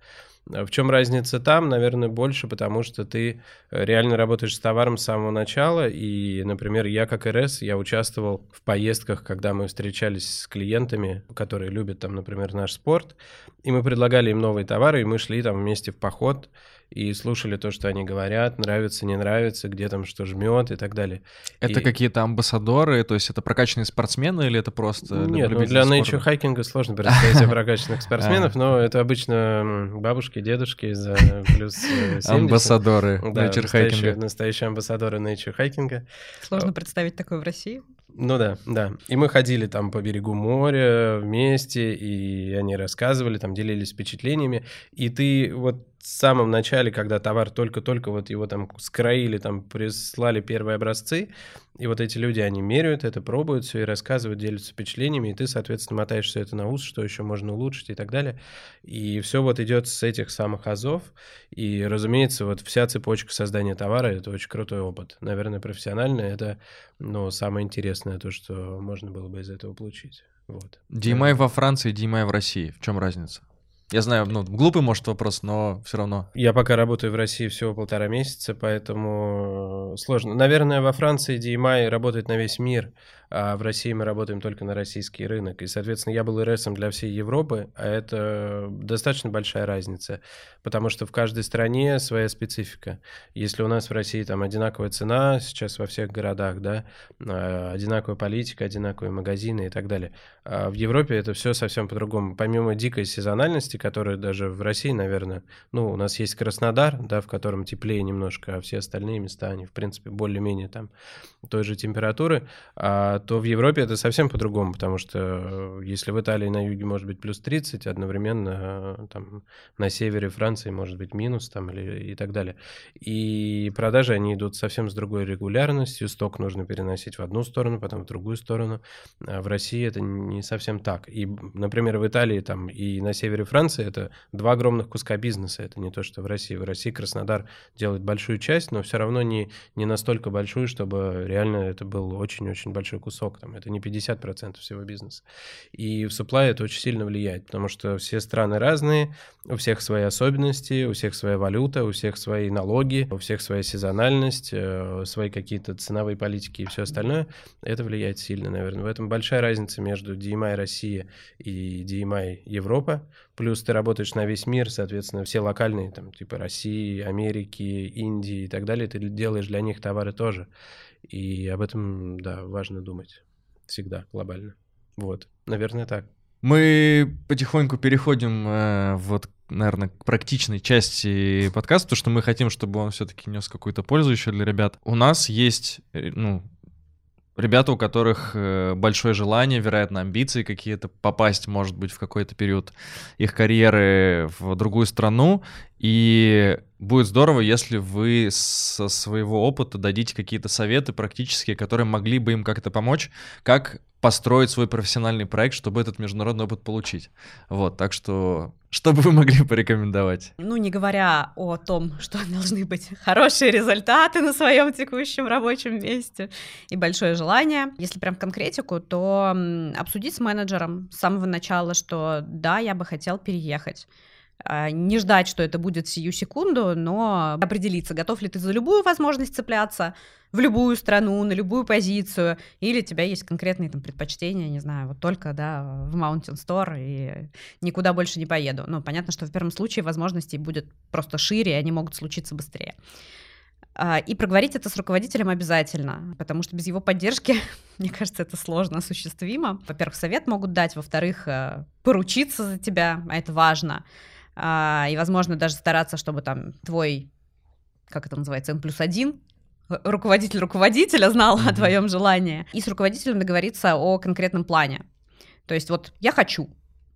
В чем разница там? Наверное, больше, потому что ты реально работаешь с товаром с самого начала. И, например, я как РС, я участвовал в поездках, когда мы встречались с клиентами, которые любят, там, например, наш спорт, и мы предлагали им новые товары, и мы шли там вместе в поход и слушали то, что они говорят, нравится, не нравится, где там что жмет и так далее. Это какие-то амбассадоры, то есть это прокачанные спортсмены или это просто... Нет, для Nature Hiking сложно представить себе прокачанных спортсменов, но это обычно бабушки, дедушки за плюс 70. Амбассадоры Nature Hiking. Настоящие амбассадоры Nature Hiking. Сложно представить такое в России. Ну да, да. И мы ходили там по берегу моря вместе, и они рассказывали, там делились впечатлениями. И ты вот в самом начале, когда товар только-только вот его там скроили, там прислали первые образцы, и вот эти люди, они меряют это, пробуют все и рассказывают, делятся впечатлениями, и ты, соответственно, мотаешь все это на ус, что еще можно улучшить и так далее. И все вот идет с этих самых азов. И, разумеется, вот вся цепочка создания товара — это очень крутой опыт. Наверное, профессионально это, ну, самое интересное, то, что можно было бы из этого получить. Вот. DMI во Франции, DMI в России. В чем разница? Я знаю, ну, глупый, может, вопрос, но все равно. Я пока работаю в России всего 1,5 месяца, поэтому сложно. Наверное, во Франции DMI работает на весь мир, а в России мы работаем только на российский рынок. И, соответственно, я был РСом для всей Европы, а это достаточно большая разница, потому что в каждой стране своя специфика. Если у нас в России там одинаковая цена сейчас во всех городах, да, одинаковая политика, одинаковые магазины и так далее, а в Европе это все совсем по-другому. Помимо дикой сезональности, которые даже в России, наверное, ну, у нас есть Краснодар, да, в котором теплее немножко, а все остальные места, они, в принципе, более-менее там той же температуры, а то в Европе это совсем по-другому, потому что если в Италии на юге может быть плюс 30, одновременно там на севере Франции может быть минус там или и так далее. И продажи, они идут совсем с другой регулярностью, сток нужно переносить в одну сторону, потом в другую сторону. А в России это не совсем так. И, например, в Италии там и на севере Франции это два огромных куска бизнеса, это не то, что в России. В России Краснодар делает большую часть, но все равно не настолько большую, чтобы реально это был очень-очень большой кусок. Там, это не 50% всего бизнеса. И в supply это очень сильно влияет, потому что все страны разные, у всех свои особенности, у всех своя валюта, у всех свои налоги, у всех своя сезональность, свои какие-то ценовые политики и все остальное. Это влияет сильно, наверное. В этом большая разница между DMI Россия и DMI Европа. Плюс ты работаешь на весь мир, соответственно, все локальные, там, типа России, Америки, Индии и так далее, ты делаешь для них товары тоже. И об этом, да, важно думать всегда глобально. Вот, наверное, так. Мы потихоньку переходим вот, наверное, к практичной части подкаста, потому что мы хотим, чтобы он все-таки нес какую-то пользу еще для ребят. У нас есть, ну... Ребята, у которых большое желание, вероятно, амбиции какие-то попасть, может быть, в какой-то период их карьеры в другую страну. И будет здорово, если вы со своего опыта дадите какие-то советы практические, которые могли бы им как-то помочь, как построить свой профессиональный проект, чтобы этот международный опыт получить. Вот, так что, что бы вы могли порекомендовать? Ну, не говоря о том, что должны быть хорошие результаты на своем текущем рабочем месте и большое желание. Если прям конкретику, то обсудить с менеджером с самого начала, что да, я бы хотел переехать. Не ждать, что это будет сию секунду, но определиться, готов ли ты за любую возможность цепляться, в любую страну, на любую позицию, или у тебя есть конкретные там предпочтения, не знаю, вот только, да, в Mountain Store и никуда больше не поеду. Ну, понятно, что в первом случае возможностей будет просто шире, и они могут случиться быстрее. И проговорить это с руководителем обязательно, потому что без его поддержки, мне кажется, это сложно осуществимо. Во-первых, совет могут дать, во-вторых, поручиться за тебя, а это важно. И, возможно, даже стараться, чтобы там твой, как это называется, N+1, руководитель руководителя знал о твоем желании. И с руководителем договориться о конкретном плане. То есть вот я хочу,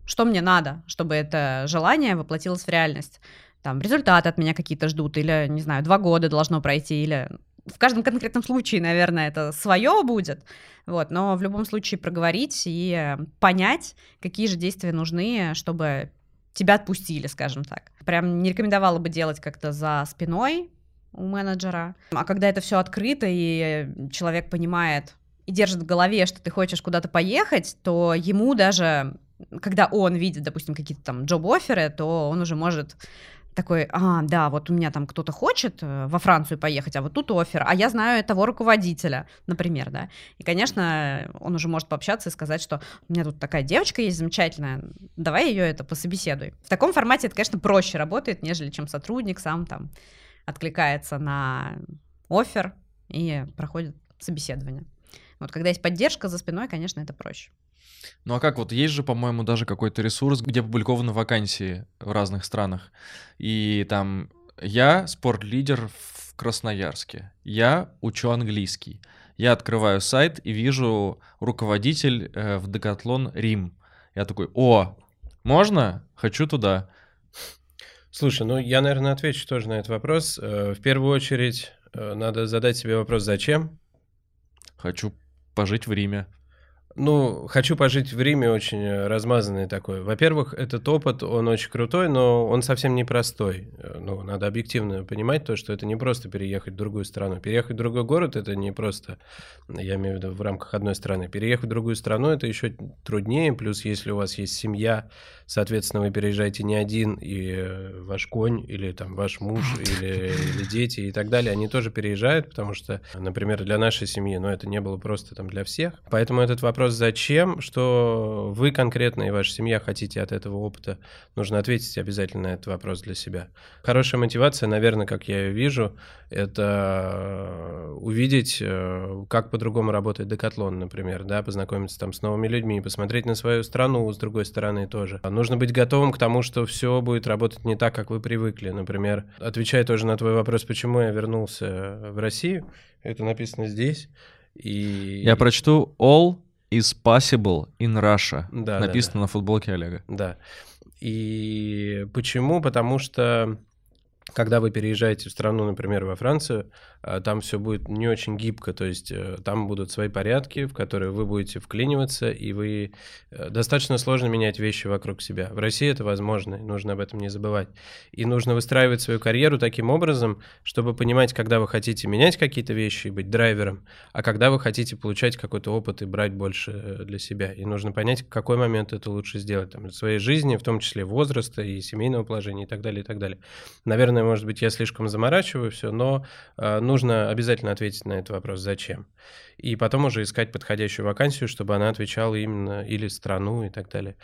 что мне надо, чтобы это желание воплотилось в реальность. Там результаты от меня какие-то ждут, или, не знаю, 2 года должно пройти, или в каждом конкретном случае, наверное, это свое будет, вот, но в любом случае проговорить и понять, какие же действия нужны, чтобы тебя отпустили, скажем так. Прям не рекомендовала бы делать как-то за спиной у менеджера, а когда это все открыто и человек понимает и держит в голове, что ты хочешь куда-то поехать, то ему даже, когда он видит, допустим, какие-то там джоб-офферы, то он уже может такой: а, да, вот у меня там кто-то хочет во Францию поехать, а вот тут оффер, а я знаю того руководителя, например, да. И, конечно, он уже может пообщаться и сказать, что у меня тут такая девочка есть замечательная, давай ее это пособеседуй. В таком формате это, конечно, проще работает, нежели чем сотрудник сам там откликается на оффер и проходит собеседование. Вот когда есть поддержка за спиной, конечно, это проще. Ну а как, вот есть же, по-моему, даже какой-то ресурс, где опубликованы вакансии в разных странах. И там я спортлидер в Красноярске, я учу английский, я открываю сайт и вижу руководитель в Декатлон Рим. Я такой: о, можно? Хочу туда. Слушай, ну я, наверное, отвечу тоже на этот вопрос. В первую очередь надо задать себе вопрос: зачем? Хочу пожить в Риме. Ну, хочу пожить в Риме — очень размазанный такой. Во-первых, этот опыт, он очень крутой, но он совсем непростой. Ну, надо объективно понимать то, что это не просто переехать в другую страну. Переехать в другой город — это не просто, я имею в виду, в рамках одной страны. Переехать в другую страну — это еще труднее. Плюс, если у вас есть семья, соответственно, вы переезжаете не один, и ваш конь, или там ваш муж, или дети, и так далее, они тоже переезжают, потому что, например, для нашей семьи, но это не было просто там для всех. Поэтому этот вопрос зачем, что вы конкретно и ваша семья хотите от этого опыта, нужно ответить обязательно на этот вопрос для себя. Хорошая мотивация, наверное, как я ее вижу, это увидеть, как по-другому работает Декатлон, например, да, познакомиться там с новыми людьми, посмотреть на свою страну с другой стороны тоже. Нужно быть готовым к тому, что все будет работать не так, как вы привыкли. Например, отвечая тоже на твой вопрос, почему я вернулся в Россию, это написано здесь. И... я прочту all is possible in Russia. Да, написано на футболке Олега. Да. И почему? Потому что когда вы переезжаете в страну, например, во Францию, там все будет не очень гибко, то есть там будут свои порядки, в которые вы будете вклиниваться, и вы достаточно сложно менять вещи вокруг себя. В России это возможно, и нужно об этом не забывать. И нужно выстраивать свою карьеру таким образом, чтобы понимать, когда вы хотите менять какие-то вещи и быть драйвером, а когда вы хотите получать какой-то опыт и брать больше для себя. И нужно понять, в какой момент это лучше сделать, там, в своей жизни, в том числе возраста и семейного положения, и так далее, и так далее. Наверное, может быть, я слишком заморачиваю все, но нужно обязательно ответить на этот вопрос: зачем? И потом уже искать подходящую вакансию, чтобы она отвечала именно, или страну, и так далее,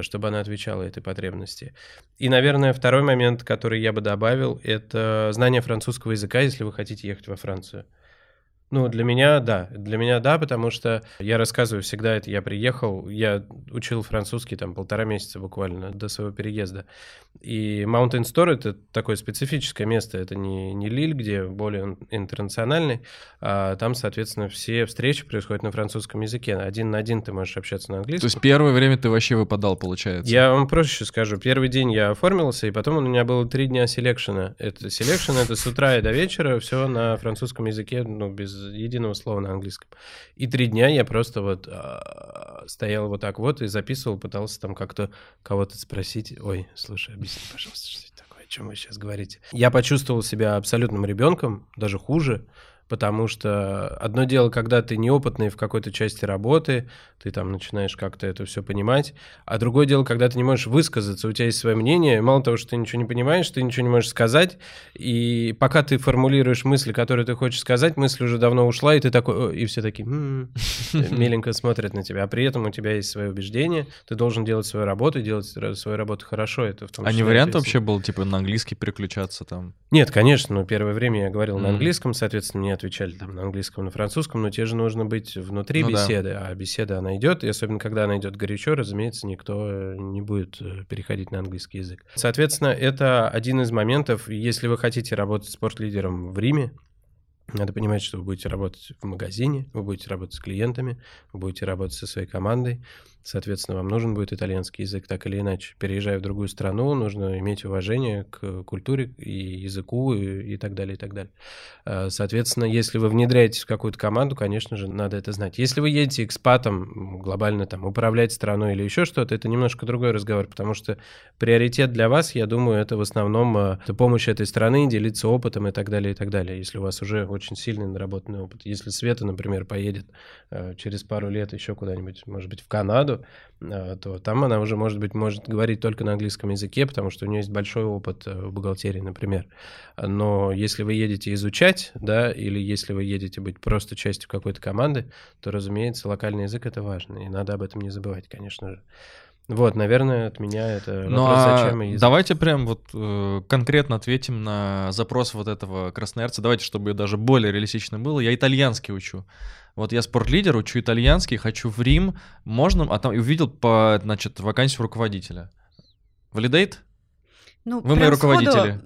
чтобы она отвечала этой потребности. И, наверное, второй момент, который я бы добавил, это знание французского языка, если вы хотите ехать во Францию. Ну, для меня да, потому что я рассказываю всегда это, я приехал, я учил французский там 1,5 месяца буквально до своего переезда, и Mountain Store — это такое специфическое место, это не Лилль, где более интернациональный, а там, соответственно, все встречи происходят на французском языке, 1 на 1 ты можешь общаться на английском. То есть первое время ты вообще выпадал, получается? Я вам проще скажу, первый день я оформился, и потом у меня было 3 дня селекшена. Это селекшн, это с утра и до вечера, все на французском языке, ну, без единого слова на английском. И 3 дня я просто вот стоял вот так вот и записывал, пытался там как-то кого-то спросить: ой, слушай, объясни, пожалуйста, что это такое, о чем вы сейчас говорите. Я почувствовал себя абсолютным ребенком, даже хуже, Потому что одно дело, когда ты неопытный в какой-то части работы, ты там начинаешь как-то это все понимать, а другое дело, когда ты не можешь высказаться, у тебя есть свое мнение, мало того, что ты ничего не понимаешь, ты ничего не можешь сказать, и пока ты формулируешь мысли, которые ты хочешь сказать, мысль уже давно ушла, и ты такой, и все такие миленько смотрят на тебя, а при этом у тебя есть свои убеждения, ты должен делать свою работу, делать свою работу хорошо. Это в том числе. А не вариант вообще был, типа, на английский переключаться там? Нет, конечно, но первое время я говорил на английском, соответственно, мне отвечали там на английском, на французском, но тебе же нужно быть внутри беседы, а беседа, она идет, и особенно, когда она идет горячо, разумеется, никто не будет переходить на английский язык. Соответственно, это один из моментов, если вы хотите работать спортлидером в Риме, надо понимать, что вы будете работать в магазине, вы будете работать с клиентами, вы будете работать со своей командой, соответственно, вам нужен будет итальянский язык так или иначе. Переезжая в другую страну, нужно иметь уважение к культуре и языку и так далее, и так далее. Соответственно, если вы внедряетесь в какую-то команду, конечно же, надо это знать. Если вы едете экспатом, глобально там управлять страной или еще что-то, это немножко другой разговор, потому что приоритет для вас, я думаю, это в основном это помощь этой страны, делиться опытом и так далее, и так далее. Если у вас уже очень сильный наработанный опыт. Если Света, например, поедет через пару лет еще куда-нибудь, может быть, в Канаду, то там она уже, может быть, может говорить только на английском языке, потому что у нее есть большой опыт в бухгалтерии, например. Но если вы едете изучать, да, или если вы едете быть просто частью какой-то команды, то, разумеется, локальный язык — это важно, и надо об этом не забывать, конечно же. Вот, наверное, от меня это вопрос, зачем язык. Давайте прям вот конкретно ответим на запрос вот этого красноярца. Давайте, чтобы даже более реалистично было. Я итальянский учу. Вот я спортлидер, учу итальянский, хочу в Рим. Можно? А там и увидел, значит, вакансию руководителя. Валидейт? Ну, вы мои руководители.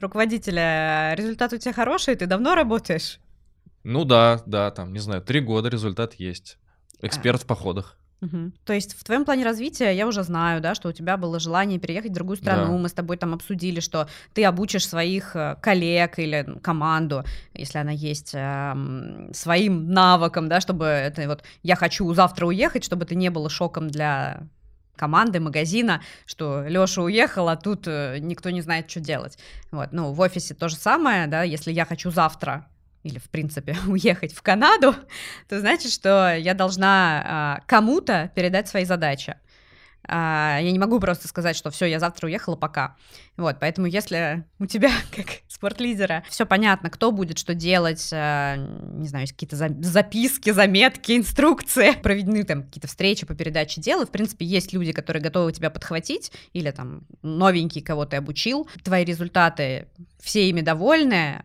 Руководителя. Результат у тебя хороший, ты давно работаешь? Ну да, там, не знаю, 3 года результат есть. Эксперт в походах. Угу. То есть в твоем плане развития я уже знаю, да, что у тебя было желание переехать в другую страну, да. Мы с тобой там обсудили, что ты обучишь своих коллег или команду, если она есть, своим навыкам, да, чтобы это вот «я хочу завтра уехать», чтобы это не было шоком для команды, магазина, что Лёша уехал, а тут никто не знает, что делать. Вот. Ну, в офисе то же самое, да, если я хочу завтра или, в принципе, уехать в Канаду, то значит, что я должна кому-то передать свои задачи. Я не могу просто сказать, что все, я завтра уехала, пока. Вот, поэтому если у тебя, как спортлидера, все понятно, кто будет что делать, не знаю, есть какие-то записки, заметки, инструкции, проведены там какие-то встречи по передаче дел, и, в принципе, есть люди, которые готовы тебя подхватить, или там новенький, кого ты обучил, твои результаты, все ими довольны,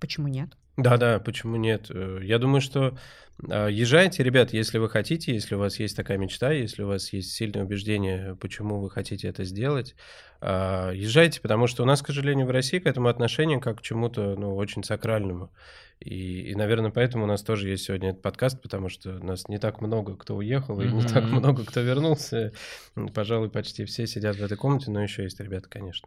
почему нет? Да, почему нет? Я думаю, что езжайте, ребят, если вы хотите, если у вас есть такая мечта, если у вас есть сильное убеждение, почему вы хотите это сделать, езжайте, потому что у нас, к сожалению, в России к этому отношение как к чему-то, ну, очень сакральному. И, наверное, поэтому у нас тоже есть сегодня этот подкаст, потому что нас не так много, кто уехал, и не так много, кто вернулся. Пожалуй, почти все сидят в этой комнате, но еще есть ребята, конечно.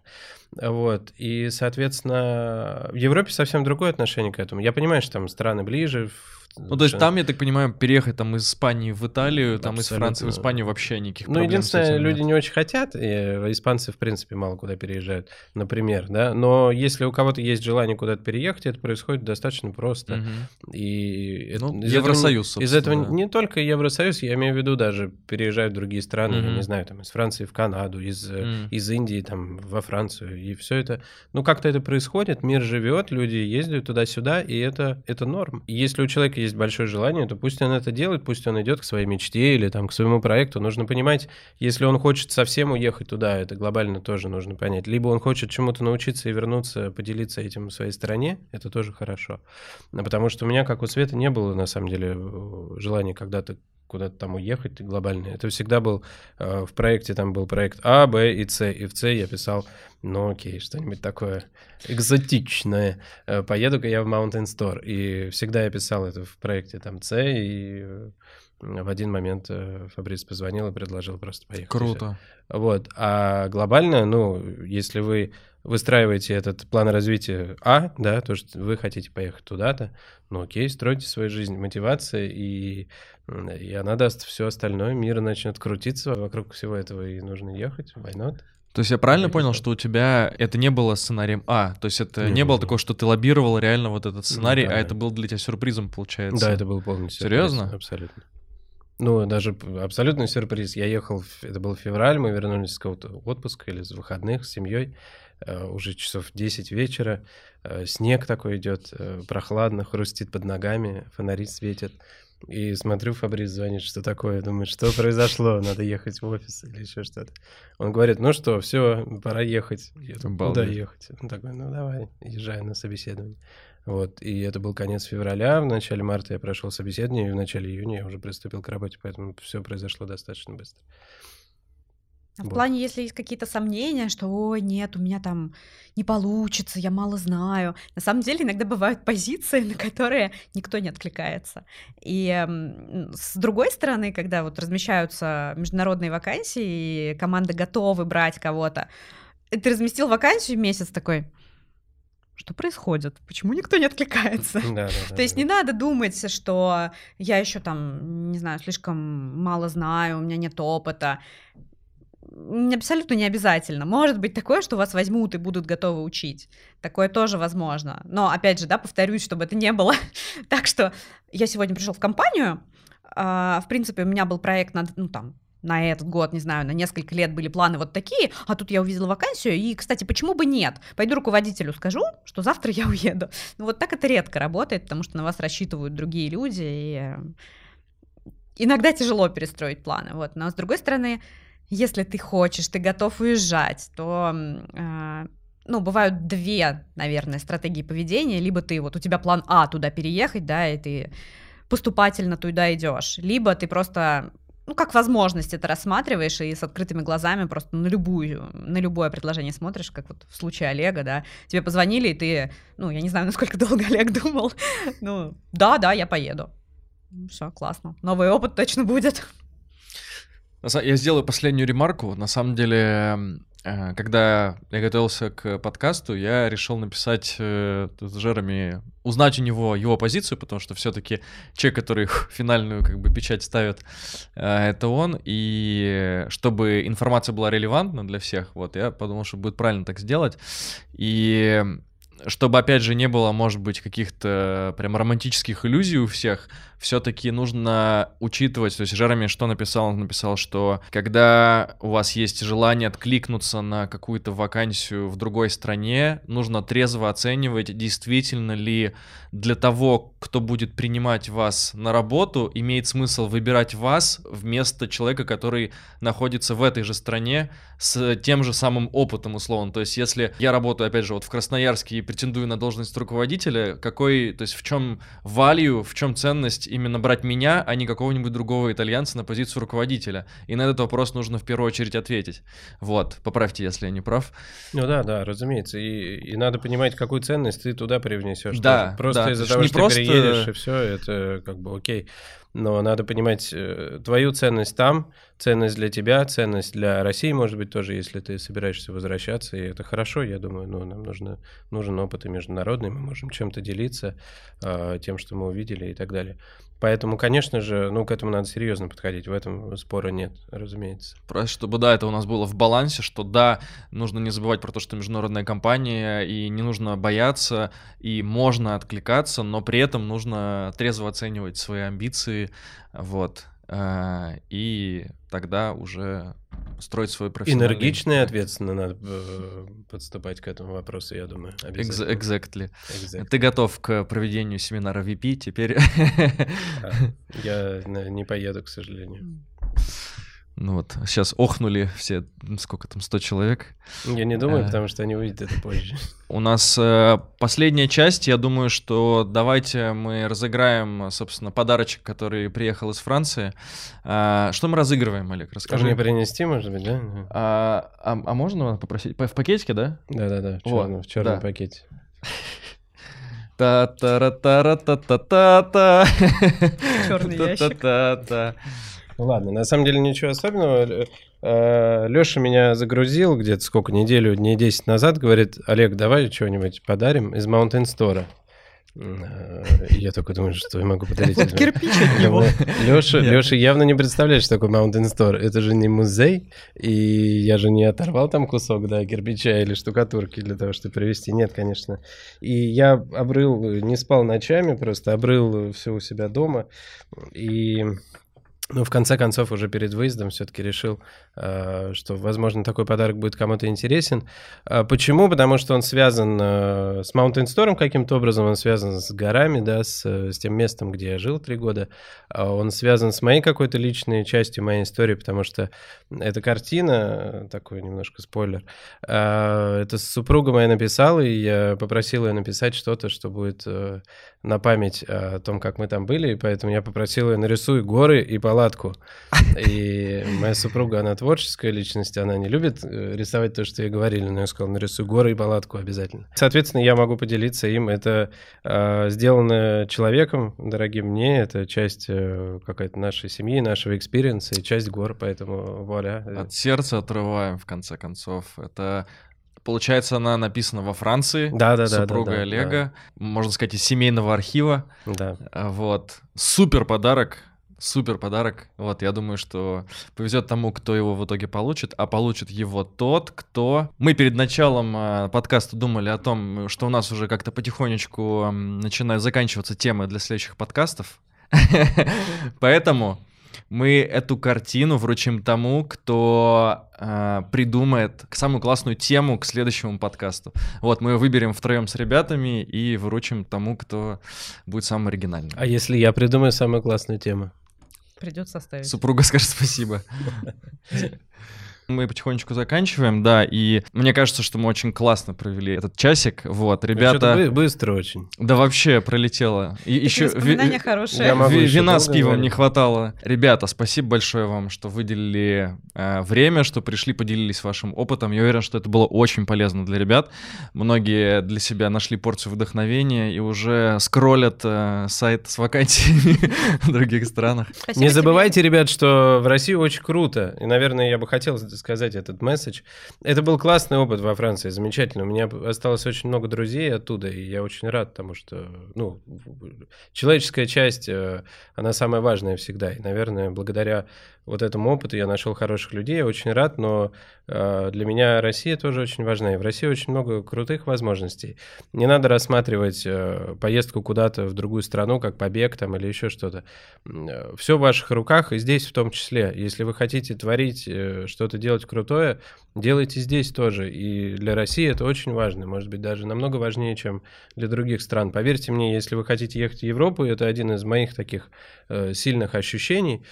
Вот. И, соответственно, в Европе совсем другое отношение к этому. Я понимаю, что там страны ближе. Ну, то есть там, я так понимаю, переехать там из Испании в Италию, там из Франции в Испанию вообще никаких проблем. Ну, единственное, люди не очень хотят, и испанцы, в принципе, мало куда переезжают, например, да, но если у кого-то есть желание куда-то переехать, это происходит достаточно просто. И ну, Евросоюз, собственно. Из этого не только Евросоюз, я имею в виду, даже переезжают в другие страны, я не знаю, там, из Франции в Канаду, из Индии, там, во Францию, и все это, ну, как-то это происходит, мир живет, люди ездят туда-сюда, и это норм. Если у человека есть большое желание, то пусть он это делает, пусть он идет к своей мечте или там к своему проекту. Нужно понимать, если он хочет совсем уехать туда, это глобально тоже нужно понять. Либо он хочет чему-то научиться и вернуться, поделиться этим в своей стране, это тоже хорошо. Потому что у меня, как у Светы, не было на самом деле желания когда-то куда-то там уехать глобально. Это всегда был в проекте, там был проект А, Б и С. И в С я писал, ну окей, что-нибудь такое экзотичное. Поеду-ка я в Mountain Store. И всегда я писал это в проекте там С, и в один момент Фабриц позвонил и предложил просто поехать. Круто. Вот. А глобально, ну, если вы выстраиваете этот план развития А, да, то, что вы хотите поехать туда-то, ну окей, стройте свою жизнь, мотивация, и она даст все остальное, мир начнет крутиться вокруг всего этого, и нужно ехать, why not? То есть я правильно понял, что у тебя это не было сценарием А? То есть это не было такого, что ты лоббировал реально вот этот сценарий, да, а это был для тебя сюрпризом, получается? Да, это был полный сюрприз. Серьезно? Абсолютно. Ну, даже абсолютный сюрприз. Я ехал, это был февраль, мы вернулись с какого-то отпуска или с выходных с семьей, уже часов 10 вечера, снег такой идет, прохладно, хрустит под ногами, фонари светят. И смотрю, Фабрис звонит, что такое, думаю, что произошло, надо ехать в офис или еще что-то. Он говорит, ну что, все, пора ехать. Я думаю, куда ехать? Он такой, ну давай, езжай на собеседование. Вот, и это был конец февраля, в начале марта я прошел собеседование, и в начале июня я уже приступил к работе, поэтому все произошло достаточно быстро. В вот. Плане, если есть какие-то сомнения, что «Ой, нет, у меня там не получится, я мало знаю». На самом деле иногда бывают позиции, на которые никто не откликается. И с другой стороны, когда вот размещаются международные вакансии, и команды готовы брать кого-то, ты разместил вакансию месяц такой… Что происходит? Почему никто не откликается? То есть не надо думать, что я еще там, не знаю, слишком мало знаю, у меня нет опыта. Абсолютно не обязательно. Может быть такое, что вас возьмут и будут готовы учить. Такое тоже возможно. Но опять же, да, повторюсь, чтобы это не было так, что я сегодня пришел в компанию. В принципе, у меня был проект на, ну, там, на этот год, не знаю, на несколько лет были планы вот такие, а тут я увидела вакансию, и, кстати, почему бы нет? Пойду руководителю скажу, что завтра я уеду. Ну, вот так это редко работает, потому что на вас рассчитывают другие люди, и иногда тяжело перестроить планы. Вот. Но с другой стороны, если ты хочешь, ты готов уезжать, то, ну, бывают две, наверное, стратегии поведения. Либо ты, вот у тебя план А туда переехать, да, и ты поступательно туда идешь, либо ты просто, ну, как возможность это рассматриваешь и с открытыми глазами просто на любое предложение смотришь, как вот в случае Олега, да, тебе позвонили, и ты, ну, я не знаю, насколько долго Олег думал, ну, да, я поеду. Все, классно, новый опыт точно будет. Я сделаю последнюю ремарку. На самом деле, когда я готовился к подкасту, я решил написать с Жероми, узнать у него его позицию, потому что все-таки человек, который финальную как бы печать ставит, это он. И чтобы информация была релевантна для всех, вот я подумал, что будет правильно так сделать. И чтобы, опять же, не было, может быть, каких-то прям романтических иллюзий у всех, все-таки нужно учитывать, то есть Жероми что написал? Он написал, что когда у вас есть желание откликнуться на какую-то вакансию в другой стране, нужно трезво оценивать, действительно ли для того, кто будет принимать вас на работу, имеет смысл выбирать вас вместо человека, который находится в этой же стране с тем же самым опытом, условно. То есть если я работаю, опять же, вот в Красноярске и претендую на должность руководителя, какой, то есть в чем value, в чем ценность именно брать меня, а не какого-нибудь другого итальянца на позицию руководителя. И на этот вопрос нужно в первую очередь ответить. Вот, поправьте, если я не прав. Ну да, разумеется. И надо понимать, какую ценность ты туда привнесешь. Да, просто да. Из-за того, что просто... ты переедешь, и все, это как бы окей. Но надо понимать твою ценность там, ценность для тебя, ценность для России, может быть, тоже, если ты собираешься возвращаться, и это хорошо, я думаю, но нам нужен опыт и международный, мы можем чем-то делиться, тем, что мы увидели и так далее. Поэтому, конечно же, ну, к этому надо серьезно подходить, в этом спора нет, разумеется. Просто чтобы, да, это у нас было в балансе, что, да, нужно не забывать про то, что международная компания, и не нужно бояться, и можно откликаться, но при этом нужно трезво оценивать свои амбиции, вот, и тогда уже строить свой профессиональный... Энергично и ответственно надо подступать к этому вопросу, я думаю. Exactly. Ты готов к проведению семинара VP теперь? Я не поеду, к сожалению. Ну вот, сейчас охнули все, сколько там, 100 человек. Я не думаю, потому что они увидят это позже. У нас последняя часть, я думаю, что давайте мы разыграем, собственно, подарочек, который приехал из Франции. Что мы разыгрываем, Олег, расскажи. Мне принести, может быть, да? А можно попросить? В пакетике, да? Да, в черном пакете. Та-та-ра-та-ра-та-та-та-та. Черный ящик. Та-та-та-та. Ладно, на самом деле ничего особенного. Лёша меня загрузил где-то неделю, дней 10 назад, говорит, Олег, давай чего-нибудь подарим из Mountain Store. Я только думаю, что я могу подарить. Вот кирпич от него. Леша явно не представляет, что такое Mountain Store. Это же не музей, и я же не оторвал там кусок, да, кирпича или штукатурки для того, чтобы привезти. Нет, конечно. И я обрыл, не спал ночами, просто обрыл все у себя дома. И... Ну, в конце концов, уже перед выездом все-таки решил, что, возможно, такой подарок будет кому-то интересен. Почему? Потому что он связан с Mountain Store каким-то образом, он связан с горами, да, с тем местом, где я жил 3 года. Он связан с моей какой-то личной частью моей истории, потому что эта картина, такой немножко спойлер, это супруга моя написала, и я попросил ее написать что-то, что будет на память о том, как мы там были, и поэтому я попросил ее: нарисуй горы и положи палатку. И моя супруга, она творческая личность, она не любит рисовать то, что ей говорили, но я сказал: нарисуй горы и палатку обязательно. Соответственно, я могу поделиться им. Это сделано человеком, дорогим мне, это часть какой-то нашей семьи, нашего экспириенса и часть гор, поэтому вуаля. От сердца отрываем, в конце концов. Это... Получается, она написана во Франции, супруга Олега, можно сказать, из семейного архива. Да. Вот. Супер подарок. Супер подарок. Вот, я думаю, что повезет тому, кто его в итоге получит, а получит его тот, кто... Мы перед началом подкаста думали о том, что у нас уже как-то потихонечку начинают заканчиваться темы для следующих подкастов. Поэтому мы эту картину вручим тому, кто придумает самую классную тему к следующему подкасту. Вот, мы ее выберем втроем с ребятами и вручим тому, кто будет самым оригинальным. А если я придумаю самую классную тему? Придется оставить. Супруга скажет спасибо. Мы потихонечку заканчиваем, да, и мне кажется, что мы очень классно провели этот часик, вот, ребята... Что-то быстро очень. Да вообще пролетело. И еще воспоминания хорошие. Вина с пивом не хватало. Ребята, спасибо большое вам, что выделили время, что пришли, поделились вашим опытом. Я уверен, что это было очень полезно для ребят. Многие для себя нашли порцию вдохновения и уже скроллят сайт с вакансиями в других странах. Спасибо. Не забывайте, ребят, что в России очень круто, и, наверное, я бы хотел сказать этот месседж. Это был классный опыт во Франции, замечательно. У меня осталось очень много друзей оттуда, и я очень рад, потому что, ну, человеческая часть, она самая важная всегда. И, наверное, благодаря вот этому опыту я нашел хороших людей, я очень рад, но для меня Россия тоже очень важна, и в России очень много крутых возможностей. Не надо рассматривать поездку куда-то в другую страну, как побег там или еще что-то. Все в ваших руках, и здесь в том числе. Если вы хотите творить что-то, делать крутое, делайте здесь тоже. И для России это очень важно, может быть, даже намного важнее, чем для других стран. Поверьте мне, если вы хотите ехать в Европу, это один из моих таких сильных ощущений,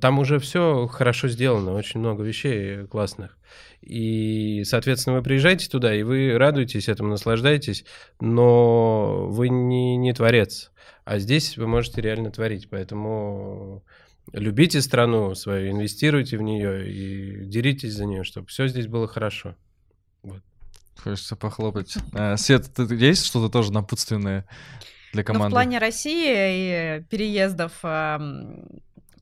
там уже все хорошо сделано, очень много вещей классных. И, соответственно, вы приезжаете туда, и вы радуетесь этому, наслаждаетесь, но вы не творец. А здесь вы можете реально творить, поэтому... Любите страну свою, инвестируйте в нее и деритесь за нее, чтобы все здесь было хорошо. Вот. Хочется похлопать. Свет, есть что-то тоже напутственное для команды? Ну, в плане России и переездов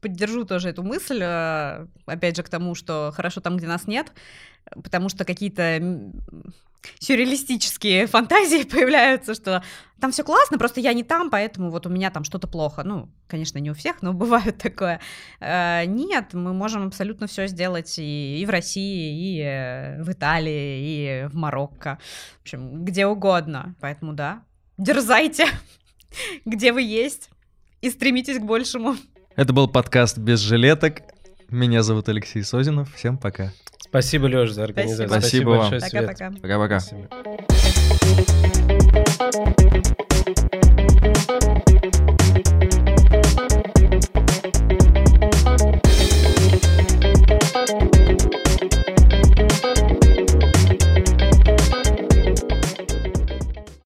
поддержу тоже эту мысль. Опять же, к тому, что хорошо там, где нас нет, потому что какие-то... сюрреалистические фантазии появляются, что там все классно, просто я не там, поэтому вот у меня там что-то плохо. Ну, конечно, не у всех, но бывает такое. Нет, мы можем абсолютно все сделать и в России, и в Италии, и в Марокко. В общем, где угодно. Поэтому да, дерзайте, где вы есть, и стремитесь к большему. Это был подкаст «Без жилеток». Меня зовут Алексей Созинов. Всем пока. Спасибо, Лёш, за организацию. Спасибо большое, Свет. Пока-пока. Пока-пока.